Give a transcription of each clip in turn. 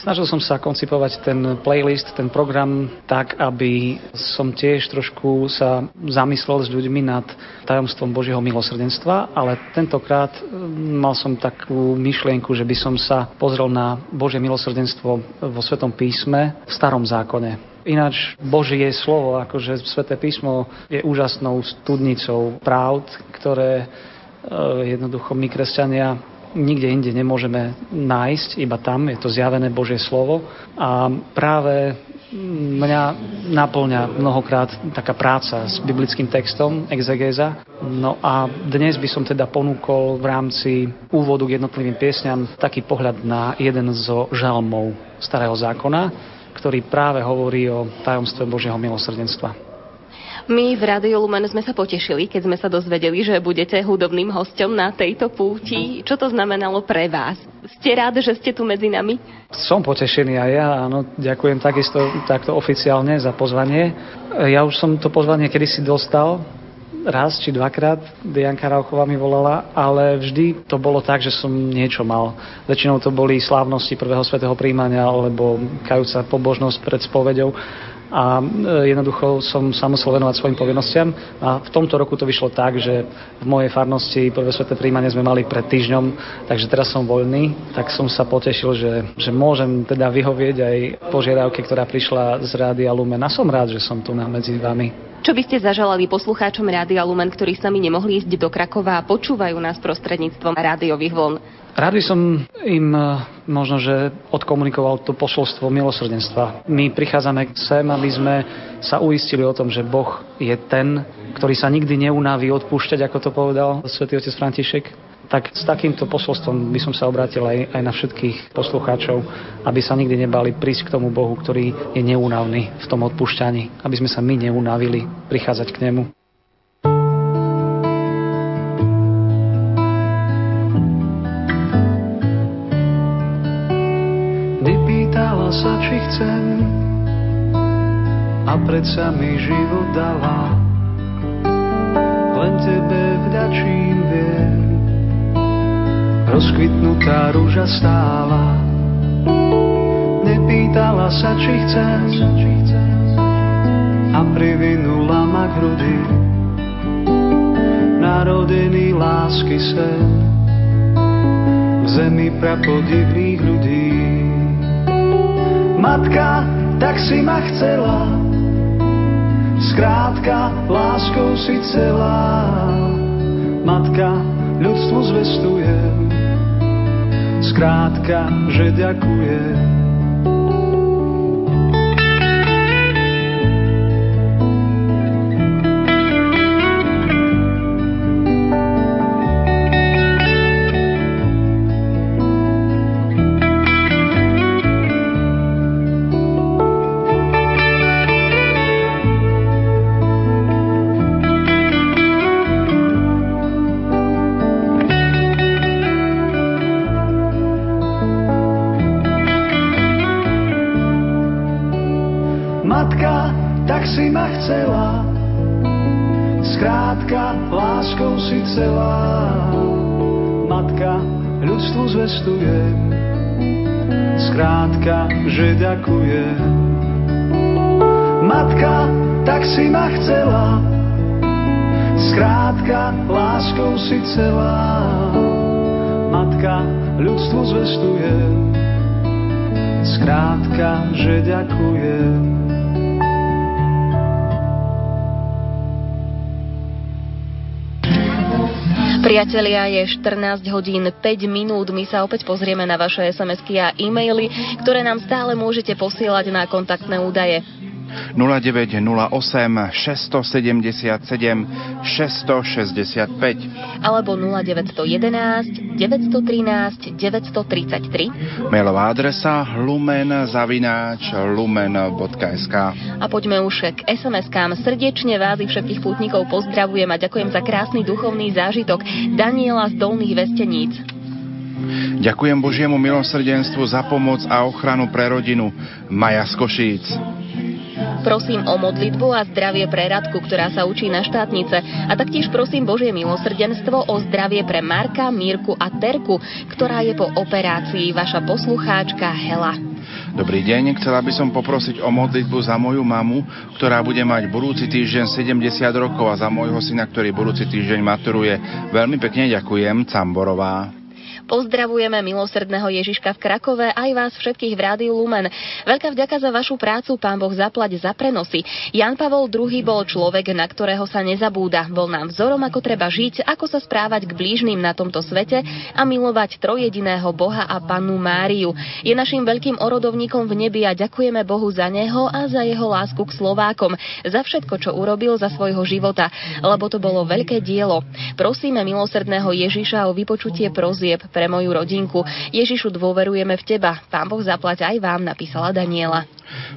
Snažil som sa koncipovať ten playlist, ten program tak, aby som tiež trošku sa zamyslel s ľuďmi nad tajomstvom Božieho milosrdenstva, ale tentokrát mal som takú myšlienku, že by som sa pozrel na Božie milosrdenstvo vo Svätom písme v Starom zákone. Ináč Božie slovo, akože Sväté písmo je úžasnou studnicou pravd, ktoré jednoducho my, kresťania, nikde inde nemôžeme nájsť, iba tam je to zjavené Božie slovo. A práve mňa napĺňa mnohokrát taká práca s biblickým textom, exegéza. No a dnes by som teda ponúkol v rámci úvodu k jednotlivým piesňam taký pohľad na jeden zo žalmov Starého zákona, ktorý práve hovorí o tajomstve Božieho milosrdenstva. My v Rádiu Lumen sme sa potešili, keď sme sa dozvedeli, že budete hudobným hosťom na tejto púti. Čo to znamenalo pre vás? Ste rád, že ste tu medzi nami? Som potešený aj ja, áno. Ďakujem takisto takto oficiálne za pozvanie. Ja už som to pozvanie kedysi dostal, raz či dvakrát, Janka Rauchová mi volala, ale vždy to bolo tak, že som niečo mal. Väčšinou to boli slávnosti prvého svätého príjmania alebo kajúca pobožnosť pred spoveďou. A jednoducho som sa musel venovať svojim povinnostiam a v tomto roku to vyšlo tak, že v mojej farnosti prvé sväté príjmanie sme mali pred týždňom, takže teraz som voľný, tak som sa potešil, že môžem teda vyhovieť aj požiadavke, ktorá prišla z Rádia Lumen, a som rád, že som tu medzi vami. Čo by ste zaželali poslucháčom Rádia Lumen, ktorí sami nemohli ísť do Krakova a počúvajú nás prostredníctvom rádiových vln? Rád by som im možno, že odkomunikoval to posolstvo milosrdenstva. My prichádzame sem, aby sme sa uistili o tom, že Boh je ten, ktorý sa nikdy neunaví odpúšťať, ako to povedal svätý otec František. Tak s takýmto posolstvom by som sa obrátil aj na všetkých poslucháčov, aby sa nikdy nebali prísť k tomu Bohu, ktorý je neúnavný v tom odpúšťaní. Aby sme sa my neunavili prichádzať k nemu. Nepýtala sa, či chcem, a predsa mi život dala. Len tebe vďačím, viem. Rozkvitnutá ruža stála. Nepýtala sa, či chcem, a privinula ma k hrudi. Narodený lásky sen v zemi prapodivných ľudí. Matka, tak si ma chcela, skrátka láskou si celá. Matka, ľudstvu zvestujem, skrátka, že ďakujem. Skrátka, že ďakujem. Matka, tak si ma chcela, skrátka, láskou si celá. Matka, ľudstvu zvestujem, skrátka, že ďakujem. Priatelia, je 14:05. My sa opäť pozrieme na vaše SMS-ky a e-maily, ktoré nám stále môžete posielať na kontaktné údaje. 0908 677 665 alebo 0911 913 933. Mailová adresa lumen@lumen.sk. A poďme už k SMS-kám. Srdečne vás i všetkých pútnikov pozdravujem a ďakujem za krásny duchovný zážitok. Daniela z Dolných Vesteníc. Ďakujem Božiemu milosrdenstvu za pomoc a ochranu pre rodinu. Maja z Košíc. Prosím o modlitbu a zdravie pre Radku, ktorá sa učí na štátnice. A taktiež prosím Božie milosrdenstvo o zdravie pre Marka, Mírku a Terku, ktorá je po operácii, vaša poslucháčka Hela. Dobrý deň, chcela by som poprosiť o modlitbu za moju mamu, ktorá bude mať budúci týždeň 70 rokov a za môjho syna, ktorý budúci týždeň maturuje. Veľmi pekne ďakujem, Camborová. Pozdravujeme milosrdného Ježiška v Krakove aj vás všetkých v Rádiu Lumen. Veľká vďaka za vašu prácu, Pán Boh zaplať za prenosy. Jan Pavol II bol človek, na ktorého sa nezabúda. Bol nám vzorom, ako treba žiť, ako sa správať k blížnym na tomto svete a milovať trojjediného Boha a Pannu Máriu. Je našim veľkým orodovníkom v nebi a ďakujeme Bohu za neho a za jeho lásku k Slovákom, za všetko, čo urobil za svojho života, lebo to bolo veľké dielo. Prosíme milosrdného Ježiša o vypočutie prosieb pre moju rodinku. Ježišu, dôverujeme v teba. Pán Boh zaplať aj vám, napísala Daniela.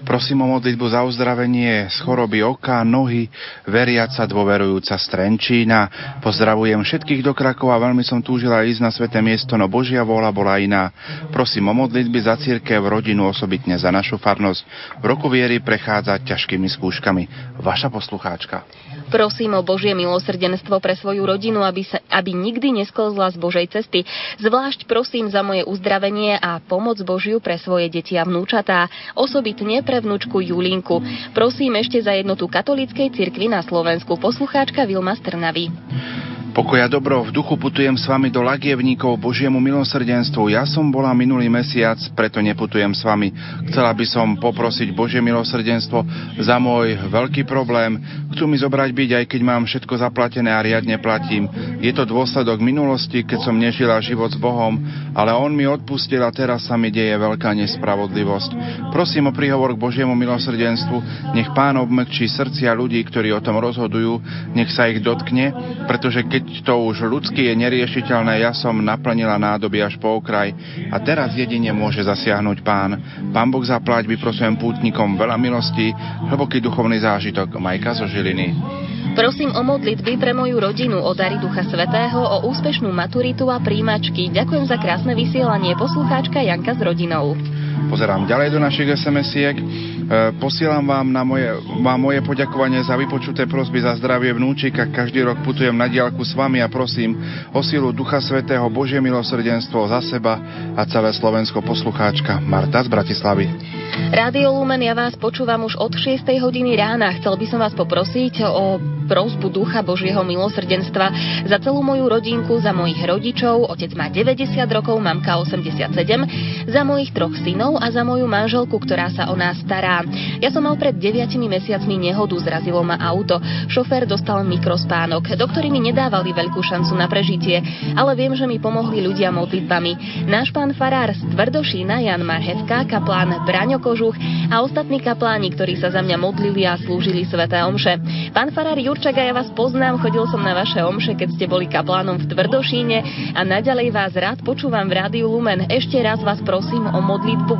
Prosím o modlitbu za uzdravenie z choroby oka, nohy, veriaca, dôverujúca z Trenčína. Pozdravujem všetkých do Krakova, veľmi som túžila ísť na sväté miesto, no Božia vôľa bola iná. Prosím o modlitby za cirkev, rodinu, osobitne za našu farnosť. V roku viery prechádza ťažkými skúškami. Vaša poslucháčka. Prosím o Božie milosrdenstvo pre svoju rodinu, aby nikdy nesklzla z Božej cesty. Zvlášť prosím za moje uzdravenie a pomoc Božiu pre svoje deti a vnúčatá, osobitne pre vnúčku Julinku. Prosím ešte za jednotu katolíckej cirkvi na Slovensku. Poslucháčka Vilma Strnavy. Pokoja dobro, v duchu putujem s vami do Lagievnikov Božiemu milosrdenstvu. Ja som bola minulý mesiac, preto neputujem s vami. Chcela by som poprosiť Božie milosrdenstvo za môj veľký problém. Chcú mi zobrať byť, aj keď mám všetko zaplatené a riadne platím. Je to dôsledok minulosti, keď som nežila život s Bohom, ale On mi odpustil a teraz sa mi deje veľká nespravodlivosť. Prosím o príhovor k Božiemu milosrdenstvu. Nech Pán obmekčí srdcia ľudí, ktorí o tom rozhodujú, nech sa ich dotkne, pretože keď to už ľudský je neriešiteľné, ja som naplnila nádoby až po okraj a teraz jedine môže zasiahnuť Pán. Pán Boh zaplať, vyprosujem pútnikom veľa milostí, hlboký duchovný zážitok. Majka zo Žiliny. Prosím o modlitby pre moju rodinu, o dary Ducha Svätého, o úspešnú maturitu a príjmačky. Ďakujem za krásne vysielanie, poslucháčka Janka s rodinou. Pozerám ďalej do našich SMS-iek. Posielam vám moje poďakovanie za vypočuté prosby za zdravie vnúčika. Každý rok putujem na diaľku s vami a prosím o silu Ducha Svätého, Božie milosrdenstvo za seba a celé Slovensko. Poslucháčka Marta z Bratislavy. Rádio Lumen, ja vás počúvam už od 6. hodiny rána. Chcel by som vás poprosiť o prosbu Ducha Božieho milosrdenstva za celú moju rodinku, za mojich rodičov. Otec má 90 rokov, mamka 87, za mojich troch synov a za moju manželku, ktorá sa o nás stará. Ja som mal pred 9 mesiacmi nehodu, zrazilo ma auto. Šofér dostal mikrospánok, doktori mi nedávali veľkú šancu na prežitie, ale viem, že mi pomohli ľudia modlitbami. Náš pán farár z Tvrdošína, Jan Marhevka, kaplán Braňokožuch a ostatní kapláni, ktorí sa za mňa modlili a slúžili sväté omše. Pán farár Jurčaga, ja vás poznám, chodil som na vaše omše, keď ste boli kaplánom v Tvrdošíne a naďalej vás rád počúvam v Rádiu Lumen. Ešte raz vás prosím o modlitbu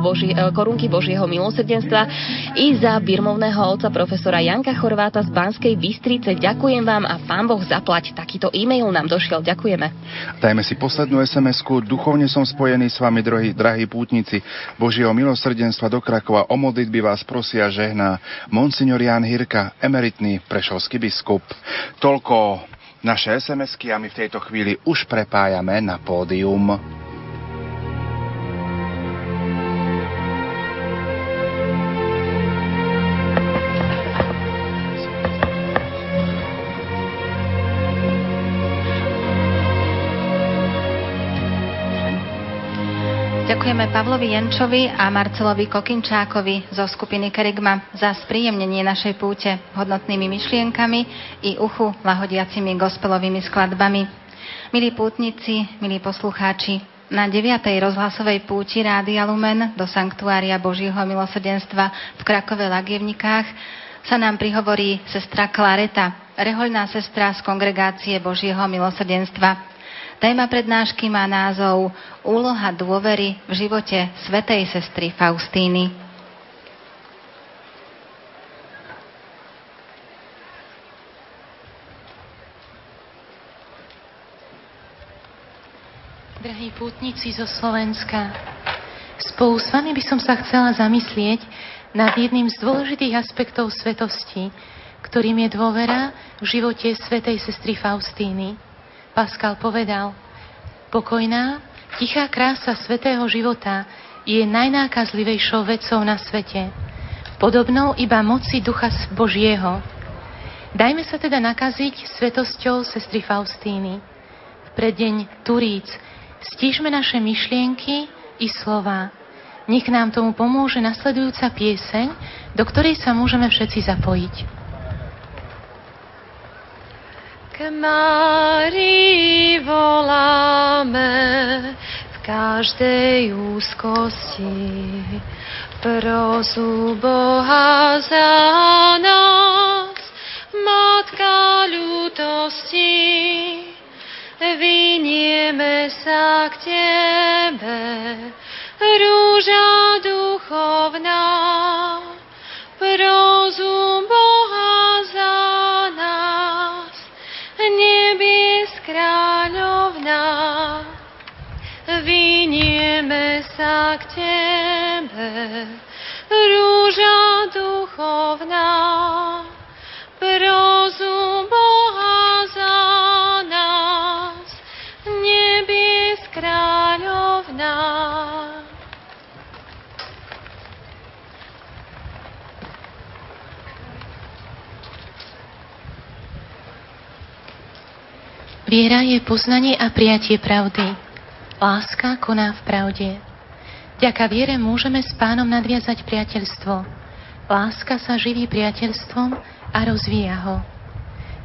korunky Božieho milosrdenstva i za birmovného otca profesora Janka Chorváta z Banskej Bystrice. Ďakujem vám a Pán Boh zaplať. Takýto e-mail nám došiel. Ďakujeme. Dajme si poslednú SMS-ku. Duchovne som spojený s vami, drahí pútnici Božieho milosrdenstva do Krakova. O modlitby vás prosia žehná monsignor Jan Hirka, emeritný prešovský biskup. Toľko naše SMS-ky a my v tejto chvíli už prepájame na pódium. Ďakujeme Pavlovi Jenčovi a Marcelovi Kokinčákovi zo skupiny Kerygma za spríjemnenie našej púte hodnotnými myšlienkami i uchu lahodiacimi gospelovými skladbami. Milí pútnici, milí poslucháči, na 9. rozhlasovej púti Rádia Lumen do Sanktuária Božieho milosrdenstva v Krakove Lagievnikách sa nám prihovorí sestra Klareta, rehoľná sestra z Kongregácie Božieho milosrdenstva. Téma prednášky má názov Úloha dôvery v živote svätej sestry Faustíny. Drahí pútnici zo Slovenska, spolu s vami by som sa chcela zamyslieť nad jedným z dôležitých aspektov svetosti, ktorým je dôvera v živote svätej sestry Faustíny. Pascal povedal, pokojná, tichá krása svätého života je najnákazlivejšou vecou na svete, podobnou iba moci Ducha Božieho. Dajme sa teda nakaziť svetosťou sestry Faustíny. V preddeň Turíc stížme naše myšlienky i slova. Nech nám tomu pomôže nasledujúca pieseň, do ktorej sa môžeme všetci zapojiť. K Márii voláme v každej úzkosti, prosu Boha za nás, Matka ľútosti, vynieme sa k Tebe, rúža duchovná, prosum Boha za nás, nebies kráľovná, vynieme sa k Tebe, rúža duchovná, prosum Boha za nás, nebies kráľovná. Viera je poznanie a prijatie pravdy. Láska koná v pravde. Vďaka viere môžeme s Pánom nadviazať priateľstvo. Láska sa živí priateľstvom a rozvíja ho.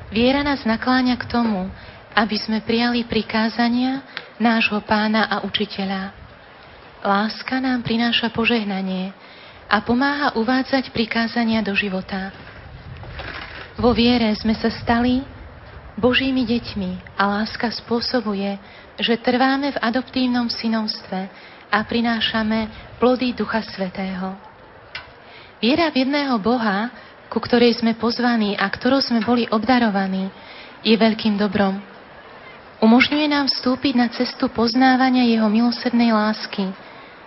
Viera nás nakláňa k tomu, aby sme prijali prikázania nášho Pána a Učiteľa. Láska nám prináša požehnanie a pomáha uvádzať prikázania do života. Vo viere sme sa stali Božími deťmi a láska spôsobuje, že trváme v adoptívnom synovstve a prinášame plody Ducha Svätého. Viera v jedného Boha, ku ktorej sme pozvaní a ktorou sme boli obdarovaní, je veľkým dobrom. Umožňuje nám vstúpiť na cestu poznávania jeho milosrdnej lásky,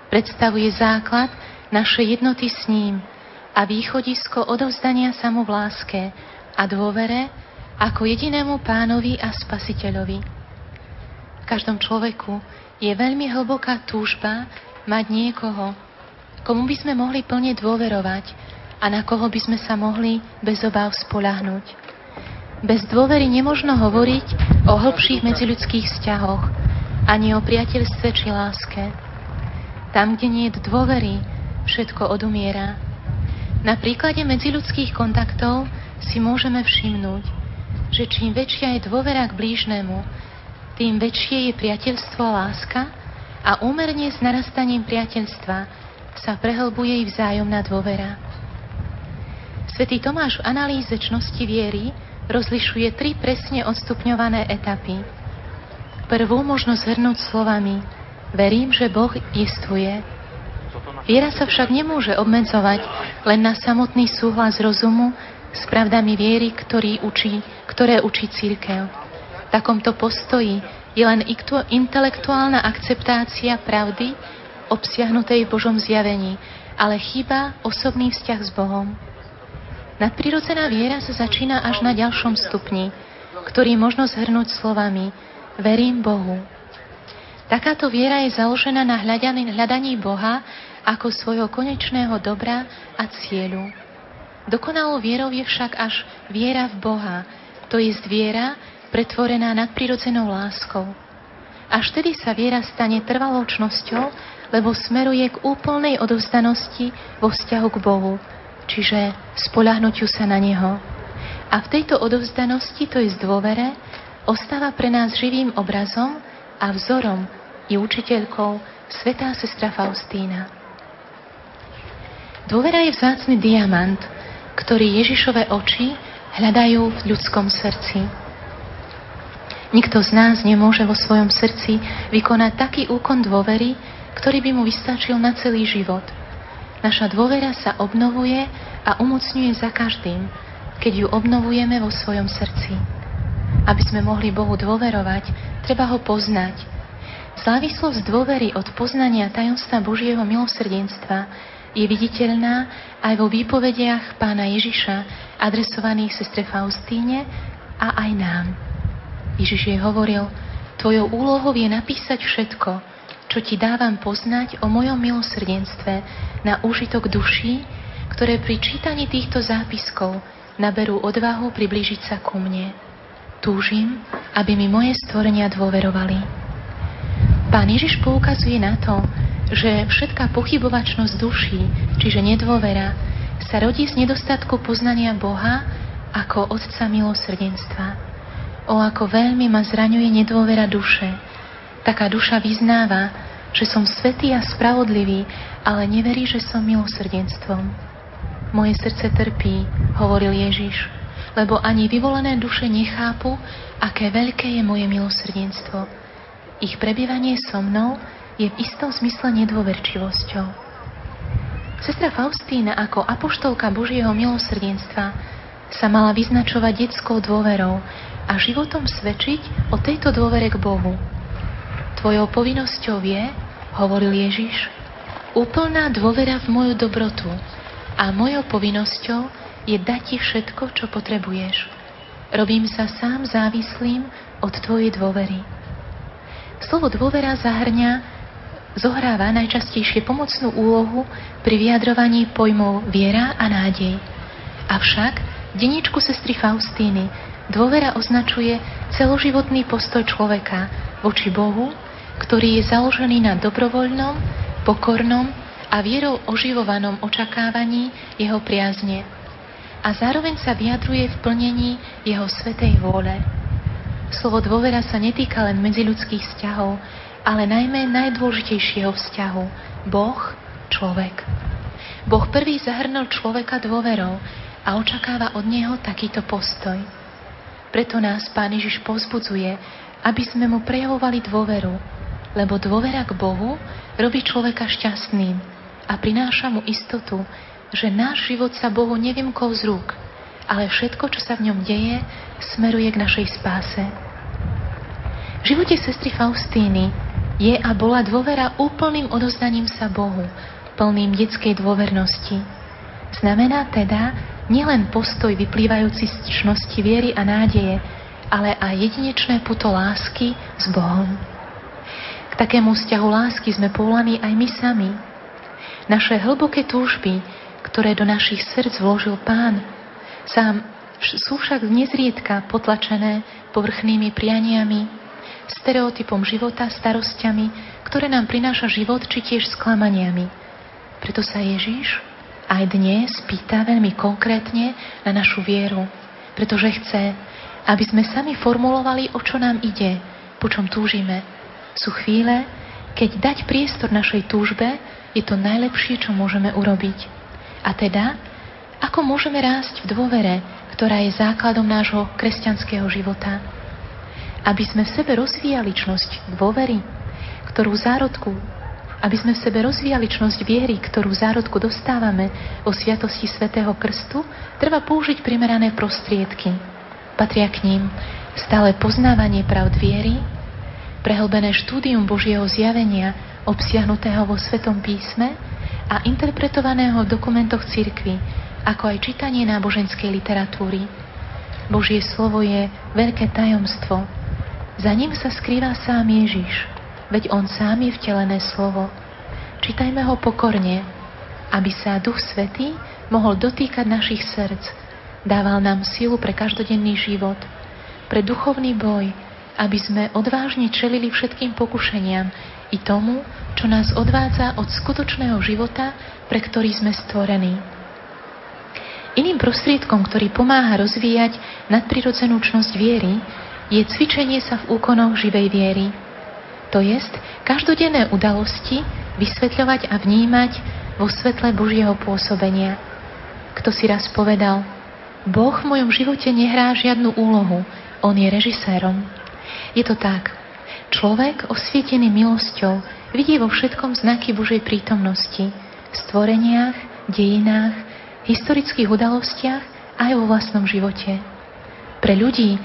predstavuje základ našej jednoty s ním a východisko odovzdania sa mu v láske a dôvere ako jedinému Pánovi a Spasiteľovi. V každom človeku je veľmi hlboká túžba mať niekoho, komu by sme mohli plne dôverovať a na koho by sme sa mohli bez obáv spoľahnúť. Bez dôvery nemožno hovoriť o hlbších medziľudských vzťahoch, ani o priateľstve či láske. Tam, kde nie je dôvery, všetko odumiera. Na príklade medziľudských kontaktov si môžeme všimnúť, že čím väčšia je dôvera k blížnemu, tým väčšie je priateľstvo a láska a úmerne s narastaním priateľstva sa prehlbuje i vzájomná dôvera. Svätý Tomáš v analýze čnosti viery rozlišuje tri presne odstupňované etapy. Prvú možno zhrnúť slovami: verím, že Boh existuje. Viera sa však nemôže obmedzovať len na samotný súhlas rozumu s pravdami viery, ktoré učí cirkev. V takomto postoji je len intelektuálna akceptácia pravdy obsiahnutej v Božom zjavení, ale chýba osobný vzťah s Bohom. Nadprirodzená viera sa začína až na ďalšom stupni, ktorý možno zhrnúť slovami: verím Bohu. Takáto viera je založená na hľadaní Boha ako svojho konečného dobra a cieľu. Dokonalou vierou je však až viera v Boha, to je viera pretvorená nadprirodzenou láskou. Až tedy sa viera stane trvalou čnosťou, lebo smeruje k úplnej odovzdanosti vo vzťahu k Bohu, čiže spoľahnutiu sa na Neho. A v tejto odovzdanosti, to je z dôvere, ostáva pre nás živým obrazom a vzorom i učiteľkou svätá sestra Faustína. Dôvera je vzácny diamant, ktorý Ježišove oči hľadajú v ľudskom srdci. Nikto z nás nemôže vo svojom srdci vykonať taký úkon dôvery, ktorý by mu vystačil na celý život. Naša dôvera sa obnovuje a umocňuje za každým, keď ju obnovujeme vo svojom srdci. Aby sme mohli Bohu dôverovať, treba ho poznať. Závislosť dôvery od poznania tajomstva Božieho milosrdenstva je viditeľná aj vo výpovediach Pána Ježiša adresovaných sestre Faustíne a aj nám. Ježiš jej hovoril: tvojou úlohou je napísať všetko, čo ti dávam poznať o mojom milosrdenstve na úžitok duší, ktoré pri čítaní týchto zápiskov naberú odvahu priblížiť sa ku mne. Túžim, aby mi moje stvorenia dôverovali. Pán Ježiš poukazuje na to, že všetká pochybovačnosť duší, čiže nedôvera, sa rodí z nedostatku poznania Boha ako Otca milosrdenstva. O, ako veľmi ma zraňuje nedôvera duše. Taká duša vyznáva, že som svätý a spravodlivý, ale neverí, že som milosrdenstvom. Moje srdce trpí, hovoril Ježiš, lebo ani vyvolené duše nechápu, aké veľké je moje milosrdenstvo. Ich prebývanie so mnou je v istom zmysle nedôverčivosťou. Sestra Faustína ako apoštolka Božieho milosrdenstva sa mala vyznačovať detskou dôverou a životom svedčiť o tejto dôvere k Bohu. Tvojou povinnosťou je, hovoril Ježiš, úplná dôvera v moju dobrotu a mojou povinnosťou je dať ti všetko, čo potrebuješ. Robím sa sám závislým od tvojej dôvery. Slovo dôvera zohráva najčastejšie pomocnú úlohu pri vyjadrovaní pojmov viera a nádej. Avšak v denníčku sestry Faustíny dôvera označuje celoživotný postoj človeka voči Bohu, ktorý je založený na dobrovoľnom, pokornom a vierou oživovanom očakávaní jeho priazne a zároveň sa vyjadruje v plnení jeho svätej vôle. Slovo dôvera sa netýka len medziľudských vzťahov, ale najmä najdôležitejšieho vzťahu Boh-človek. Boh prvý zahrnul človeka dôverou a očakáva od neho takýto postoj. Preto nás Pán Ježiš povzbudzuje, aby sme mu prejavovali dôveru, lebo dôvera k Bohu robí človeka šťastným a prináša mu istotu, že náš život sa Bohu nevymkol z rúk, ale všetko, čo sa v ňom deje, smeruje k našej spáse. V živote sestry Faustíny je a bola dôvera úplným odovzdaním sa Bohu, plným detskej dôvernosti. Znamená teda nielen postoj vyplývajúci z ctnosti viery a nádeje, ale aj jedinečné puto lásky s Bohom. K takému vzťahu lásky sme povolaní aj my sami. Naše hlboké túžby, ktoré do našich srdc vložil Pán, sú však nezriedka potlačené povrchnými prianiami, stereotypom života, starosťami, ktoré nám prináša život, či tiež sklamaniami. Preto sa Ježiš aj dnes pýta veľmi konkrétne na našu vieru, pretože chce, aby sme sami formulovali, o čo nám ide, po čom túžime. Sú chvíle, keď dať priestor našej túžbe je to najlepšie, čo môžeme urobiť. A teda, ako môžeme rásť v dôvere, ktorá je základom nášho kresťanského života. Aby sme v sebe rozvíjali čnosť viery, ktorú v zárodku dostávame o sviatosti svätého Krstu, treba použiť primerané prostriedky. Patria k ním stále poznávanie pravd viery, prehlbené štúdium Božieho zjavenia obsiahnutého vo Svätom písme a interpretovaného v dokumentoch cirkvi, ako aj čítanie náboženskej literatúry. Božie slovo je veľké tajomstvo. Za ním sa skrýva sám Ježiš. Veď on sám je vtelené slovo. Čítajme ho pokorne, aby sa Duch Svätý mohol dotýkať našich srdc. Dával nám silu pre každodenný život, pre duchovný boj, aby sme odvážne čelili všetkým pokušeniam i tomu, čo nás odvádza od skutočného života, pre ktorý sme stvorení. Iným prostriedkom, ktorý pomáha rozvíjať nadprirodzenú čnosť viery, je cvičenie sa v úkonoch živej viery. To jest každodenné udalosti vysvetľovať a vnímať vo svetle Božieho pôsobenia. Kto si raz povedal, Boh v mojom živote nehrá žiadnu úlohu, on je režisérom. Je to tak. Človek osvietený milosťou vidí vo všetkom znaky Božej prítomnosti, v stvoreniach, dejinách, historických udalostiach aj vo vlastnom živote. Pre ľudí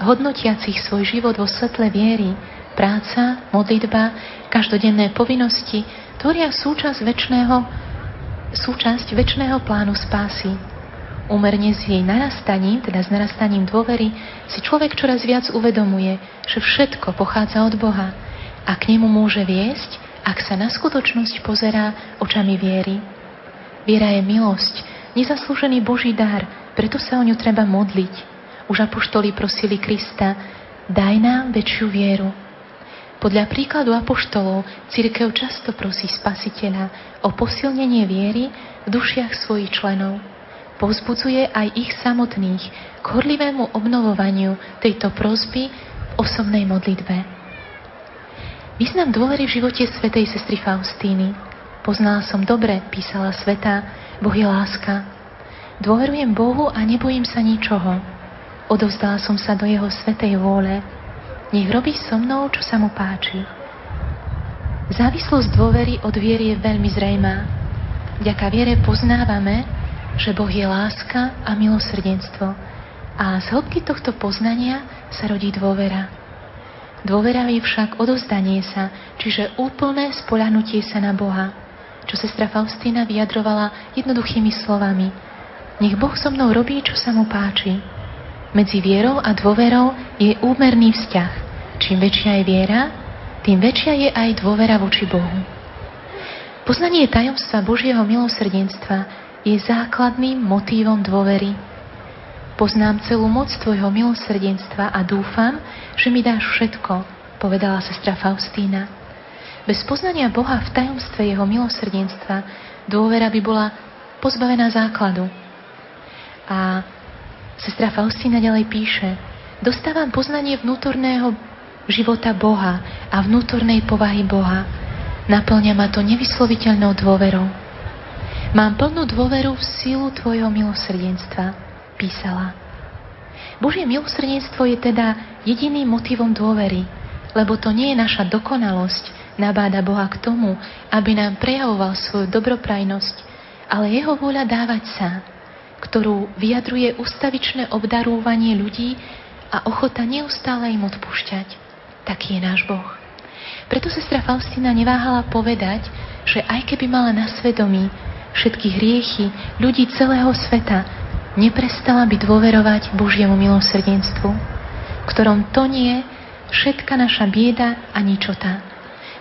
hodnotiacich svoj život vo svetle viery, práca, modlitba, každodenné povinnosti tvoria súčasť väčšného plánu spásy. Úmerne s jej narastaním, teda s narastaním dôvery, si človek čoraz viac uvedomuje, že všetko pochádza od Boha a k nemu môže viesť, ak sa na skutočnosť pozerá očami viery. Viera je milosť, nezaslúžený Boží dar, preto sa o ňu treba modliť. Už apoštoli prosili Krista, daj nám väčšiu vieru. Podľa príkladu apoštolov cirkev často prosí Spasiteľa o posilnenie viery v dušiach svojich členov. Povzbudzuje aj ich samotných k horlivému obnovovaniu tejto prosby v osobnej modlitbe. Význam dôvery v živote svätej sestry Faustíny. Poznala som dobre, písala svätá, Boh je láska. Dôverujem Bohu a nebojím sa ničoho. Odovzdala som sa do jeho svätej vôle. Nech robí so mnou, čo sa mu páči. Závislosť dôvery od viery je veľmi zrejmá. Vďaka viere poznávame, že Boh je láska a milosrdenstvo. A z hĺbky tohto poznania sa rodí dôvera. Dôvera je však odovzdanie sa, čiže úplné spoľahnutie sa na Boha, čo sestra Faustína vyjadrovala jednoduchými slovami. Nech Boh so mnou robí, čo sa mu páči. Medzi vierou a dôverou je úmerný vzťah. Čím väčšia je viera, tým väčšia je aj dôvera voči Bohu. Poznanie tajomstva Božieho milosrdenstva je základným motívom dôvery. Poznám celú moc tvojho milosrdenstva a dúfam, že mi dáš všetko, povedala sestra Faustína. Bez poznania Boha v tajomstve jeho milosrdenstva dôvera by bola pozbavená základu. A sestra Faustína ďalej píše, dostávam poznanie vnútorného života Boha a vnútornej povahy Boha. Naplňa ma to nevysloviteľnou dôverou. Mám plnú dôveru v sílu tvojho milosrdenstva, písala. Božie milosrdenstvo je teda jediným motivom dôvery, lebo to nie je naša dokonalosť, nabáda Boha k tomu, aby nám prejavoval svoju dobroprajnosť, ale jeho vôľa dávať sa, ktorú vyjadruje ustavičné obdarúvanie ľudí a ochota neustále im odpúšťať. Taký je náš Boh. Preto sestra Faustína neváhala povedať, že aj keby mala na svedomí všetky hriechy ľudí celého sveta, neprestala by dôverovať Božiemu milosrdenstvu, ktorom to nie je všetka naša bieda a ničota.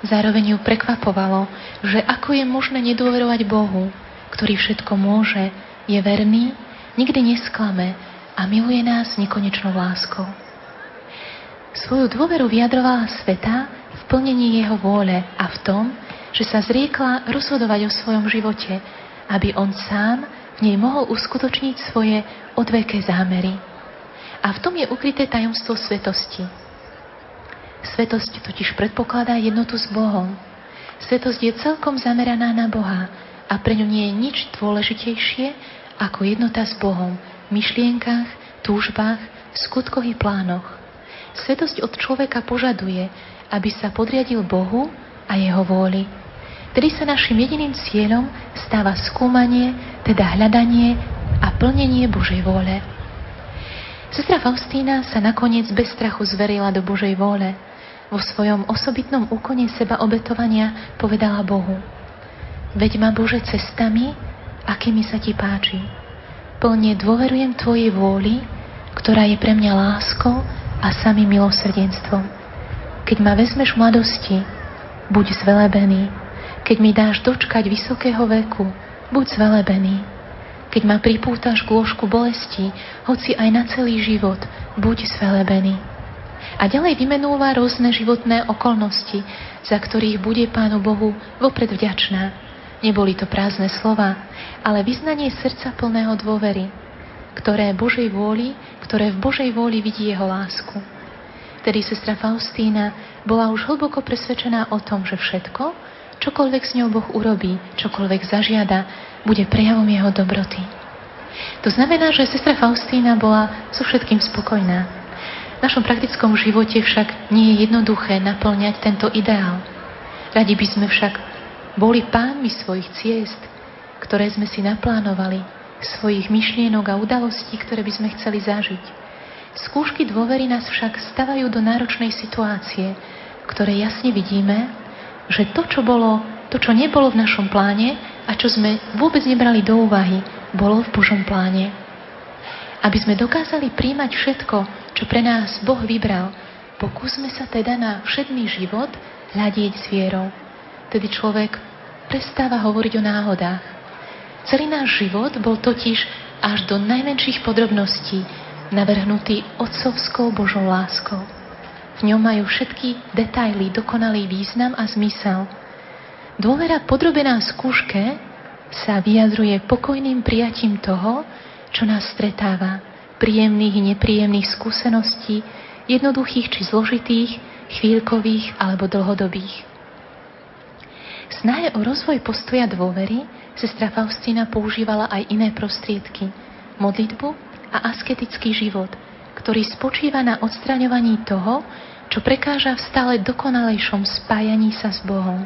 Zároveň ju prekvapovalo, že ako je možné nedôverovať Bohu, ktorý všetko môže, je verný, nikdy nesklame a miluje nás nekonečnou láskou. Svoju dôveru vyjadrovala sveta v plnení jeho vôle a v tom, že sa zriekla rozhodovať o svojom živote, aby on sám v nej mohol uskutočniť svoje odveké zámery. A v tom je ukryté tajomstvo svetosti. Svetosť totiž predpokladá jednotu s Bohom. Svetosť je celkom zameraná na Boha, a pre ňu nie je nič dôležitejšie ako jednota s Bohom v myšlienkach, túžbách, skutkoch i plánoch. Svetosť od človeka požaduje, aby sa podriadil Bohu a jeho vôli. Tedy sa našim jediným cieľom stáva skúmanie, teda hľadanie a plnenie Božej vôle. Sestra Faustína sa nakoniec bez strachu zverila do Božej vôle. Vo svojom osobitnom úkone sebaobetovania povedala Bohu: veď ma, Bože, cestami, akými sa ti páči. Plne dôverujem tvojej vôli, ktorá je pre mňa láskou a samým milosrdenstvom. Keď ma vezmeš v mladosti, buď zvelebený. Keď mi dáš dočkať vysokého veku, buď zvelebený. Keď ma pripútaš k lôžku bolesti, hoci aj na celý život, buď zvelebený. A ďalej vymenúva rôzne životné okolnosti, za ktorých bude Pánu Bohu vopred vďačná. Neboli to prázdne slova, ale vyznanie srdca plného dôvery, ktoré v Božej vôli vidí jeho lásku. Tedy sestra Faustína bola už hlboko presvedčená o tom, že všetko, čokoľvek s ňou Boh urobí, čokoľvek zažiada, bude prejavom jeho dobroty. To znamená, že sestra Faustína bola so všetkým spokojná. V našom praktickom živote však nie je jednoduché naplňať tento ideál. Radi by sme však boli pánmi svojich ciest, ktoré sme si naplánovali, svojich myšlienok a udalostí, ktoré by sme chceli zažiť. Skúšky dôvery nás však stavajú do náročnej situácie, v ktorej jasne vidíme, že to, čo nebolo v našom pláne a čo sme vôbec nebrali do úvahy, bolo v Božom pláne. Aby sme dokázali príjmať všetko, čo pre nás Boh vybral, pokúsme sa teda na všedný život hľadieť s vierou. Tedy človek prestáva hovoriť o náhodách. Celý náš život bol totiž až do najmenších podrobností navrhnutý otcovskou Božou láskou. V ňom majú všetky detaily dokonalý význam a zmysel. Dôvera podrobená skúške sa vyjadruje pokojným prijatím toho, čo nás stretáva, príjemných i nepríjemných skúseností, jednoduchých či zložitých, chvíľkových alebo dlhodobých. V snahe o rozvoj postoja dôvery sestra Faustína používala aj iné prostriedky, modlitbu a asketický život, ktorý spočíva na odstraňovaní toho, čo prekáža v stále dokonalejšom spájaní sa s Bohom.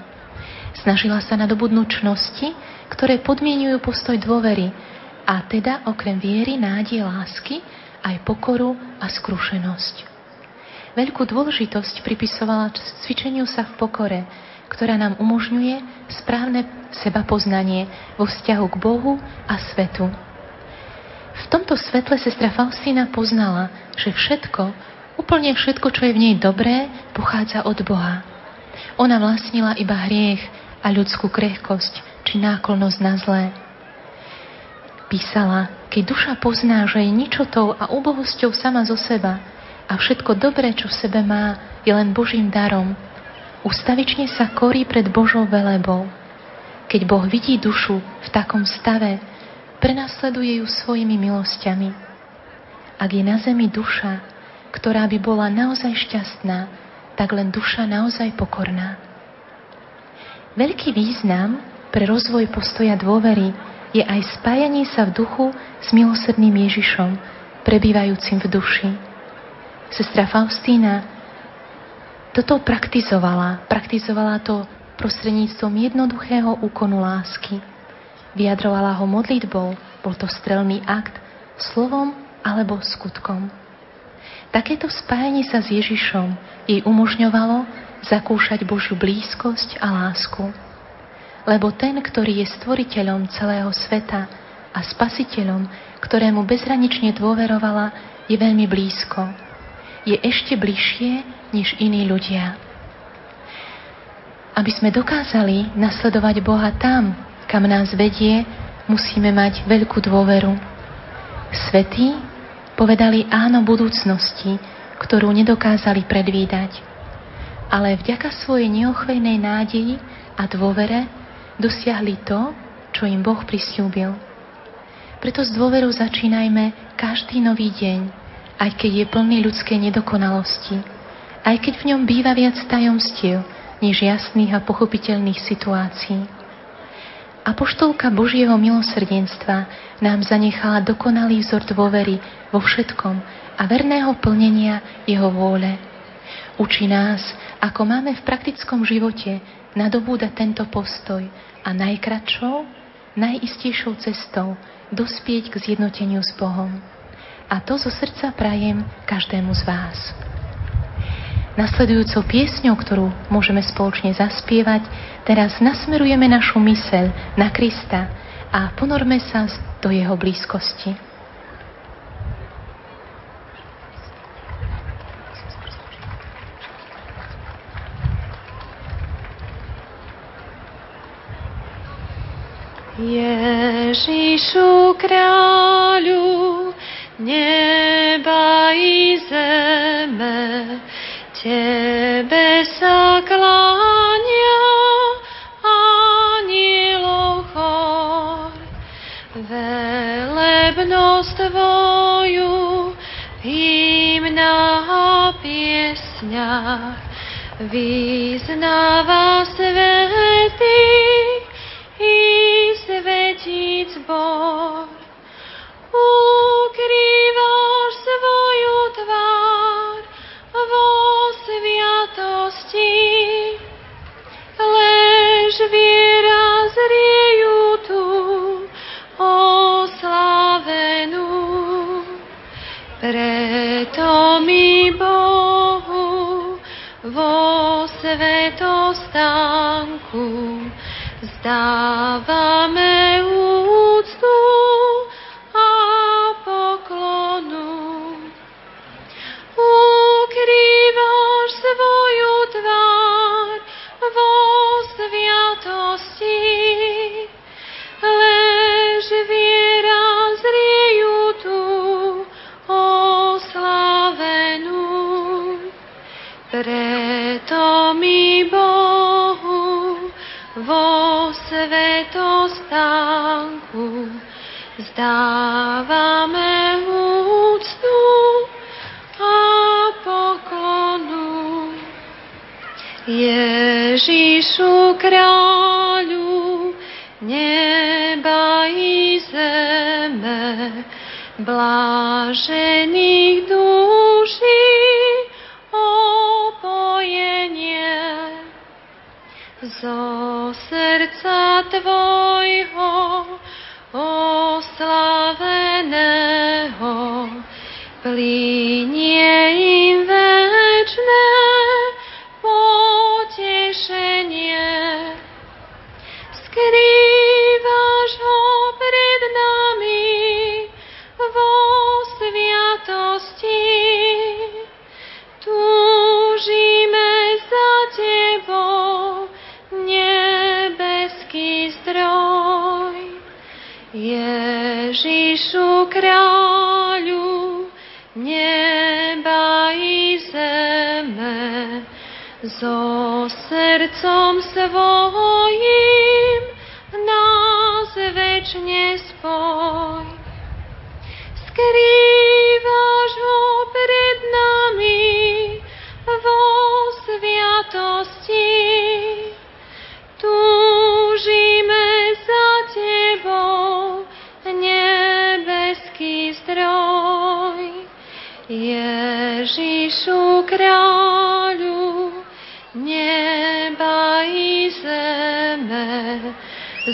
Snažila sa nadobudnúť čnosti, ktoré podmienujú postoj dôvery, a teda okrem viery, nádej, lásky, aj pokoru a skrušenosť. Veľkú dôležitosť pripisovala cvičeniu sa v pokore, ktorá nám umožňuje správne sebapoznanie vo vzťahu k Bohu a svetu. V tomto svetle sestra Faustína poznala, že všetko, úplne všetko, čo je v nej dobré, pochádza od Boha. Ona vlastnila iba hriech a ľudskú krehkosť či náklonnosť na zlé. Písala, keď duša pozná, že je ničotou a úbohosťou sama zo seba a všetko dobré, čo v sebe má, je len Božím darom, ustavične sa korí pred Božou velebou. Keď Boh vidí dušu v takom stave, prenasleduje ju svojimi milosťami. Ak je na zemi duša, ktorá by bola naozaj šťastná, tak len duša naozaj pokorná. Veľký význam pre rozvoj postoja dôvery je aj spájanie sa v duchu s milosrdným Ježišom, prebývajúcim v duši. Sestra Faustína toto praktizovala to prostredníctvom jednoduchého úkonu lásky. Vyjadrovala ho modlitbou, bol to strelný akt, slovom alebo skutkom. Takéto spájanie sa s Ježišom jej umožňovalo zakúšať Božiu blízkosť a lásku. Lebo ten, ktorý je stvoriteľom celého sveta a spasiteľom, ktorému bezhranične dôverovala, je veľmi blízko. Je ešte bližšie než iní ľudia. Aby sme dokázali nasledovať Boha tam, kam nás vedie, musíme mať veľkú dôveru. Svätí povedali áno budúcnosti, ktorú nedokázali predvídať. Ale vďaka svojej neochvejnej nádeji a dôvere dosiahli to, čo im Boh prisľúbil. Preto s dôverou začínajme každý nový deň, aj keď je plný ľudskej nedokonalosti, aj keď v ňom býva viac tajomstiev, než jasných a pochopiteľných situácií. Apoštolka Božieho milosrdenstva nám zanechala dokonalý vzor dôvery vo všetkom a verného plnenia jeho vôle. Učí nás, ako máme v praktickom živote nadobúda tento postoj a najkratšou, najistejšou cestou dospieť k zjednoteniu s Bohom. A to zo srdca prajem každému z vás. Nasledujúcou piesňou, ktorú môžeme spoločne zaspievať, teraz nasmerujeme našu myseľ na Krista a ponorme sa do jeho blízkosti. Ježišu kráľu neba i zeme, tebe sa kláňa anielov chór. Velebnosť tvoju v hymnách a piesňach vyznáva svätý i svetíc Boh. Ukrývaš svoju tvár vo sviatosti, lež viera zriejú tú oslávenú. Preto mi Bohu vo svetostánku zdávame úctu a poklonu. Ukrývaš svoju tvár stánku vzdávame úctu a pokonu. Ježišu kráľu neba i zeme, blážených duší opojenie. Zo srdca tvojho oslaveného plínie im večné potešenie. Skrývaš ho pred nami vo sviatosti. Túžime za tebou, nebeský zdroj. Ježišu kráľu neba i zeme, so srdcom svojím nás večne spoj. Skrývaš ho pred nami vo sviatosti. Túžime za tebou, nebeský zdroj. Ježišu kráľu neba i zeme,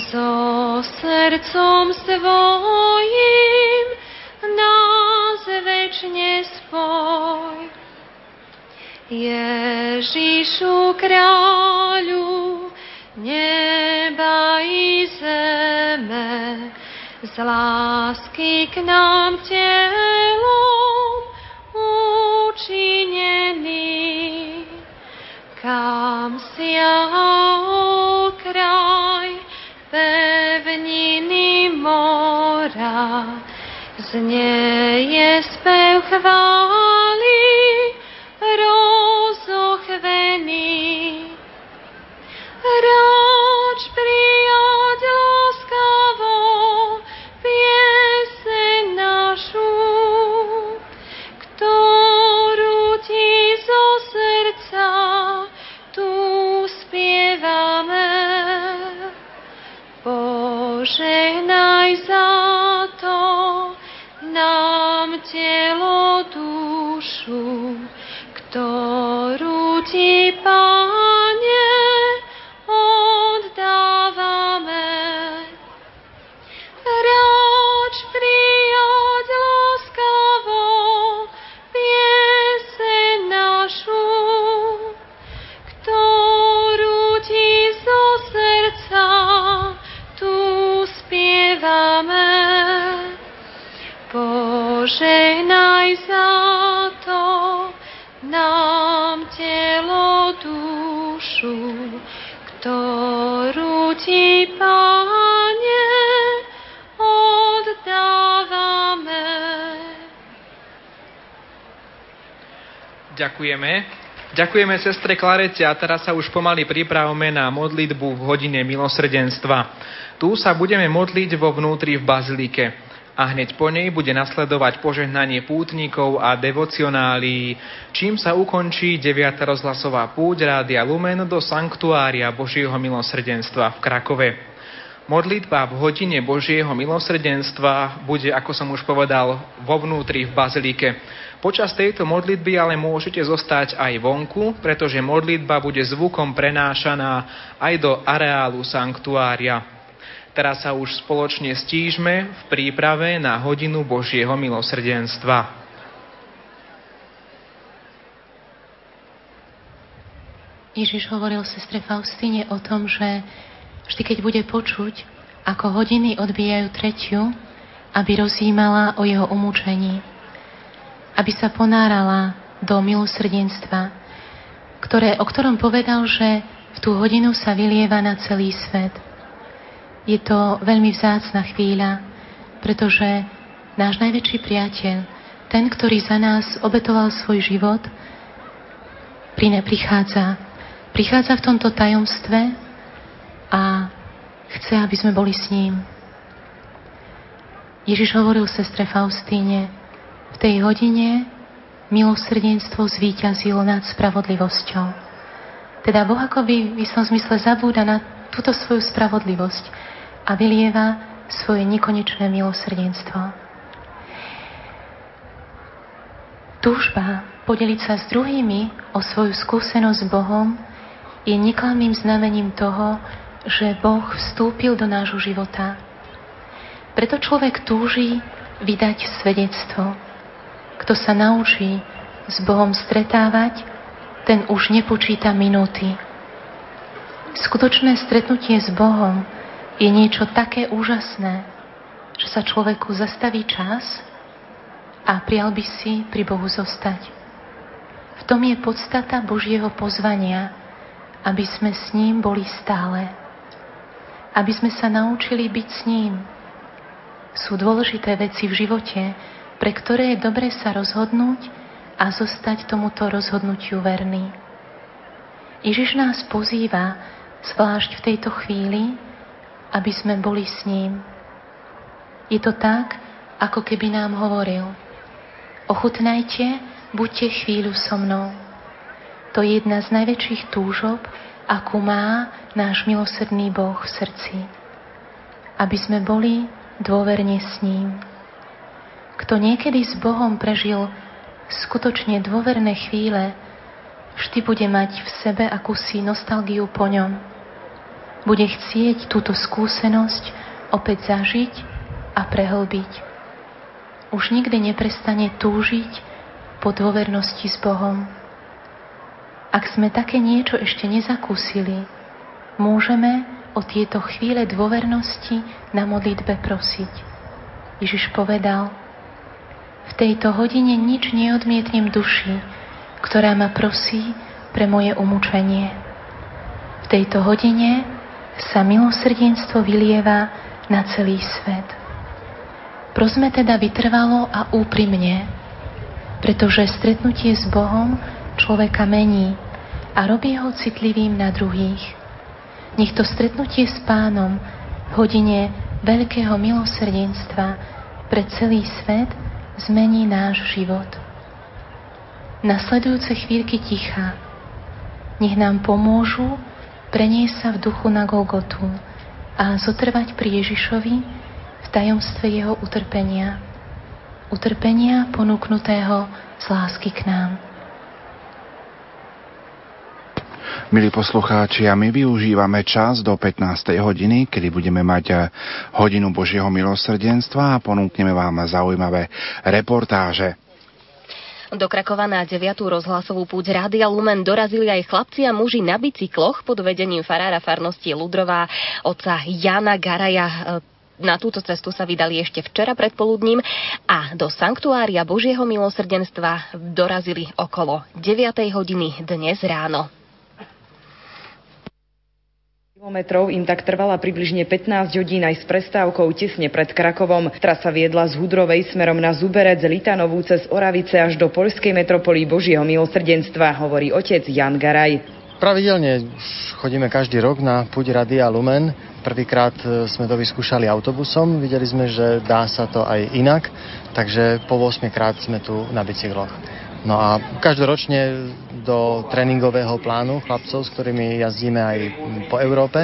so srdcom svojím nás večne spoj. Ježišu kráľu neba i zeme, z lásky k nám telom učinený. Kam siahol kraj pevniny mora, z nej je spev chvály rozochvený. Ráč prijať láskavo pieseň našu, ktorú ti zo srdca spievame. Požehnaj za to nám telo, dušu, ktorú ti, Pane, oddávame. Ráč prijať láskavo pieseň našu, tu spievame. Požehnaj za to nám telo, dušu, ktorú ti, Pane, oddávame. Ďakujeme. Ďakujeme sestre Klarete a teraz sa už pomaly pripravme na modlitbu v hodine milosrdenstva. Tu sa budeme modliť vo vnútri v bazilike a hneď po nej bude nasledovať požehnanie pútnikov a devocionálií, čím sa ukončí 9. rozhlasová púť Rádia Lumen do Sanktuária Božieho milosrdenstva v Krakove. Modlitba v hodine Božieho milosrdenstva bude, ako som už povedal, vo vnútri v bazilike. Počas tejto modlitby ale môžete zostať aj vonku, pretože modlitba bude zvukom prenášaná aj do areálu sanktuária. Teraz sa už spoločne stížme v príprave na hodinu Božieho milosrdenstva. Ježiš hovoril sestre Faustine o tom, že vždy, keď bude počuť, ako hodiny odbijajú tretiu, aby rozjímala o jeho umúčení, aby sa ponárala do milosrdenstva, o ktorom povedal, že v tú hodinu sa vylieva na celý svet. Je to veľmi vzácna chvíľa, pretože náš najväčší priateľ, ten, ktorý za nás obetoval svoj život, prichádza v tomto tajomstve a Chce, aby sme boli s ním. Ježiš hovoril sestre Faustíne, v tej hodine milosrdenstvo zvíťazilo nad spravodlivosťou. Teda Boh akoby v istom zmysle zabúda na túto svoju spravodlivosť a vylieva svoje nekonečné milosrdenstvo. Túžba podeliť sa s druhými o svoju skúsenosť s Bohom je neklamým znamením toho, že Boh vstúpil do nášho života. Preto človek túži vydať svedectvo. Kto sa naučí s Bohom stretávať, ten už nepočíta minúty. Skutočné stretnutie s Bohom je niečo také úžasné, že sa človeku zastaví čas a prial by si pri Bohu zostať. V tom je podstata Božieho pozvania, aby sme s ním boli stále. Aby sme sa naučili byť s ním. Sú dôležité veci v živote, pre ktoré je dobre sa rozhodnúť a zostať tomuto rozhodnutiu verný. Ježiš nás pozýva, zvlášť v tejto chvíli, aby sme boli s ním. Je to tak, ako keby nám hovoril: ochutnajte, buďte chvíľu so mnou. To je jedna z najväčších túžob, akú má náš milosrdný Boh v srdci. Aby sme boli dôverne s ním. Kto niekedy s Bohom prežil skutočne dôverné chvíle, vždy bude mať v sebe akúsi nostalgiu po ňom. Bude chcieť túto skúsenosť opäť zažiť a prehlbiť. Už nikdy neprestane túžiť po dôvernosti s Bohom. Ak sme také niečo ešte nezakúsili, môžeme o tieto chvíle dôvernosti na modlitbe prosiť. Ježiš povedal: v tejto hodine nič neodmietnem duši, ktorá ma prosí pre moje umúčenie. V tejto hodine sa milosrdenstvo vylieva na celý svet. Prosme teda vytrvalo a úprimne, pretože stretnutie s Bohom človeka mení a robí ho citlivým na druhých. Nech to stretnutie s Pánom v hodine veľkého milosrdenstva pre celý svet zmení náš život. Nasledujúce chvíľky ticha nech nám pomôžu preniesť sa v duchu na Golgotu a zotrvať pri Ježišovi v tajomstve jeho utrpenia. Utrpenia ponúknutého z lásky k nám. Milí poslucháči, a my využívame čas do 15. hodiny, kedy budeme mať hodinu Božieho milosrdenstva a ponúkneme vám zaujímavé reportáže. Do Krakova na 9. rozhlasovú púť Rádia Lumen dorazili aj chlapci a muži na bicykloch pod vedením farára farnosti Ludrová, otca Jana Garaja. Na túto cestu sa vydali ešte včera predpoludním a do Sanktuária Božieho milosrdenstva dorazili okolo 9:00 hodiny dnes ráno. Kilometrov im tak trvala približne 15 hodín aj s prestávkou tesne pred Krakovom. Trasa viedla z Hudrovej smerom na Zuberec, Litanovú cez Oravice až do poľskej metropolí Božieho milosrdenstva, hovorí otec Jan Garaj. Pravidelne chodíme každý rok na púť Rádia Lumen. Prvýkrát sme to vyskúšali autobusom, videli sme, že dá sa to aj inak, takže po 8 krát sme tu na bicykloch. No a každoročne do tréningového plánu chlapcov, s ktorými jazdíme aj po Európe,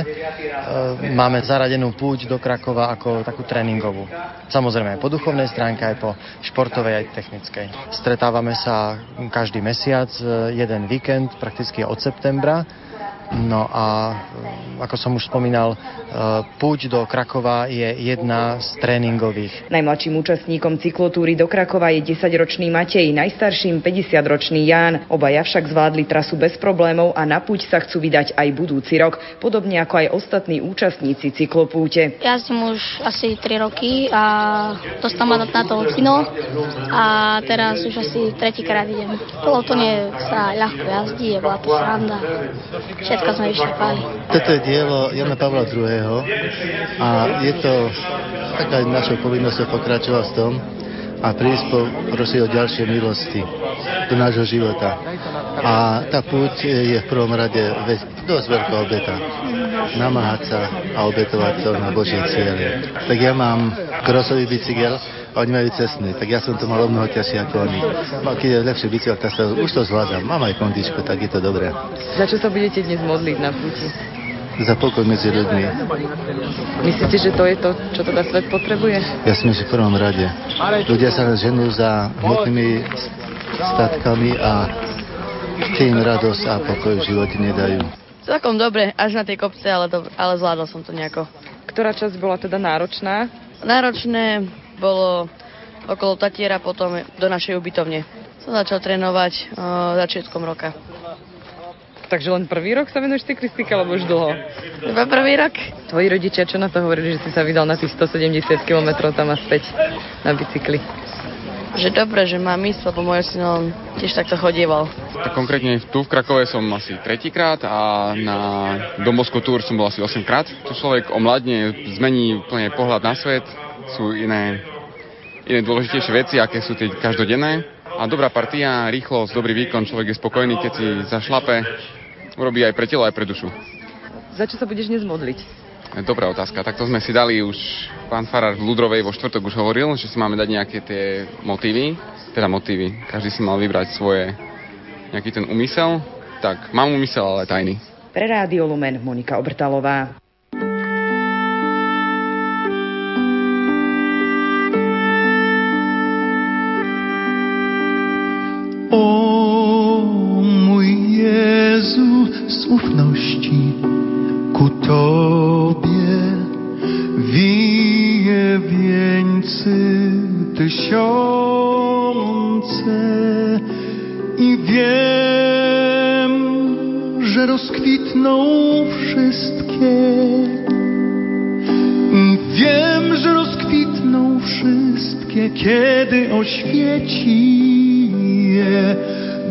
máme zaradenú púť do Krakova ako takú tréningovú. Samozrejme aj po duchovnej stránke, aj po športovej, aj technickej. Stretávame sa každý mesiac, jeden víkend, prakticky od septembra. No a ako som už spomínal, púť do Krakova je jedna z tréningových. Najmladším účastníkom cyklotúry do Krakova je 10-ročný Matej, najstarším 50-ročný Ján. Obaja však zvládli trasu bez problémov a na púť sa chcú vydať aj budúci rok, podobne ako aj ostatní účastníci cyklopúte. Jazdím už asi 3 roky a dostal ma na to opino a teraz už asi tretíkrát idem. Pelotone sa ľahko jazdí, je bola to sranda. Všetko sme vyšlepali. Toto je dielo Jana Pavla II. A je to taká našou povinnosťou pokračovať v tom a prísť prosiť o ďalšie milosti do nášho života. A tá púť je v prvom rade dosť veľká obeta. namáhať sa a obetovať sa na Božie ciele. Tak ja mám krosový bicykel, oni majú cestný, tak ja som to mal mnoho ťažšie ako oni. No, keď je lepšie bicykel, tak sa už to zvládam. Mám aj kondičku, tak je to dobré. Za čo sa budete dnes modliť na púti? Za pokoj medzi ľuďmi. Myslíte, že to je to, čo teda svet potrebuje? Ja si myslím, že v prvom rade. Ľudia sa ženú za hmotnými statkami a tým radosť a pokoj v živote nedajú. Celkom dobre, až na tie kopce, ale zvládol som to nejako. Ktorá časť bola teda náročná? Náročné bolo okolo Tatiera, potom do našej ubytovne. Som začal trénovať začiatkom roka. Takže len prvý rok sa venuješ cyklistike, alebo už dlho? Iba prvý rok. Tvoji rodičia čo na to hovorili, že si sa vydal na tých 170 km tam a späť na bicykli? Že dobre, že mám ísť, lebo môj syn tiež takto chodieval. Tak konkrétne tu v Krakove som asi tretíkrát a na Domovskú túr som bol asi 8-krát. Tu človek omladne, zmení plne pohľad na svet, sú iné dôležitejšie veci, aké sú tie každodenné. A dobrá partia, rýchlosť, dobrý výkon, človek je spokojný, keď si zašlape. Urobí aj pre telo, aj pre dušu. Za čo sa budeš dnes modliť? Dobrá otázka. Takto sme si dali už, pán farár v Ľudrovej vo štvrtok už hovoril, že si máme dať nejaké tie motívy. Každý si mal vybrať svoje, nejaký ten úmysel. Tak, mám úmysel, ale tajný. Pre Rádio Lumen, Monika Obrtalová. Z ufności ku Tobie wije wieńcy tysiące i wiem, że rozkwitną wszystkie kiedy oświeci je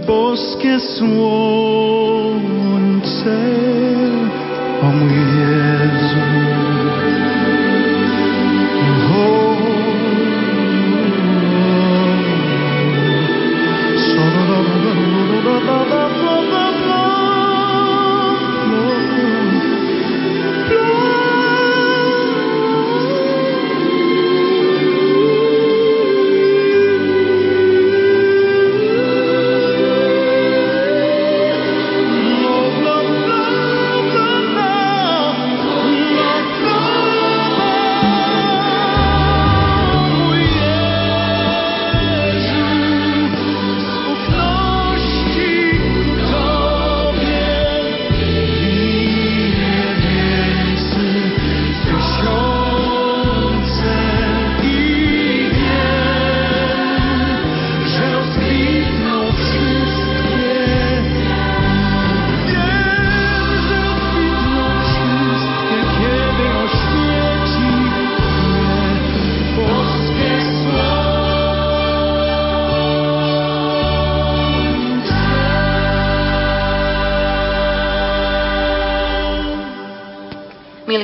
boskie słońce, o mój Jezu. O,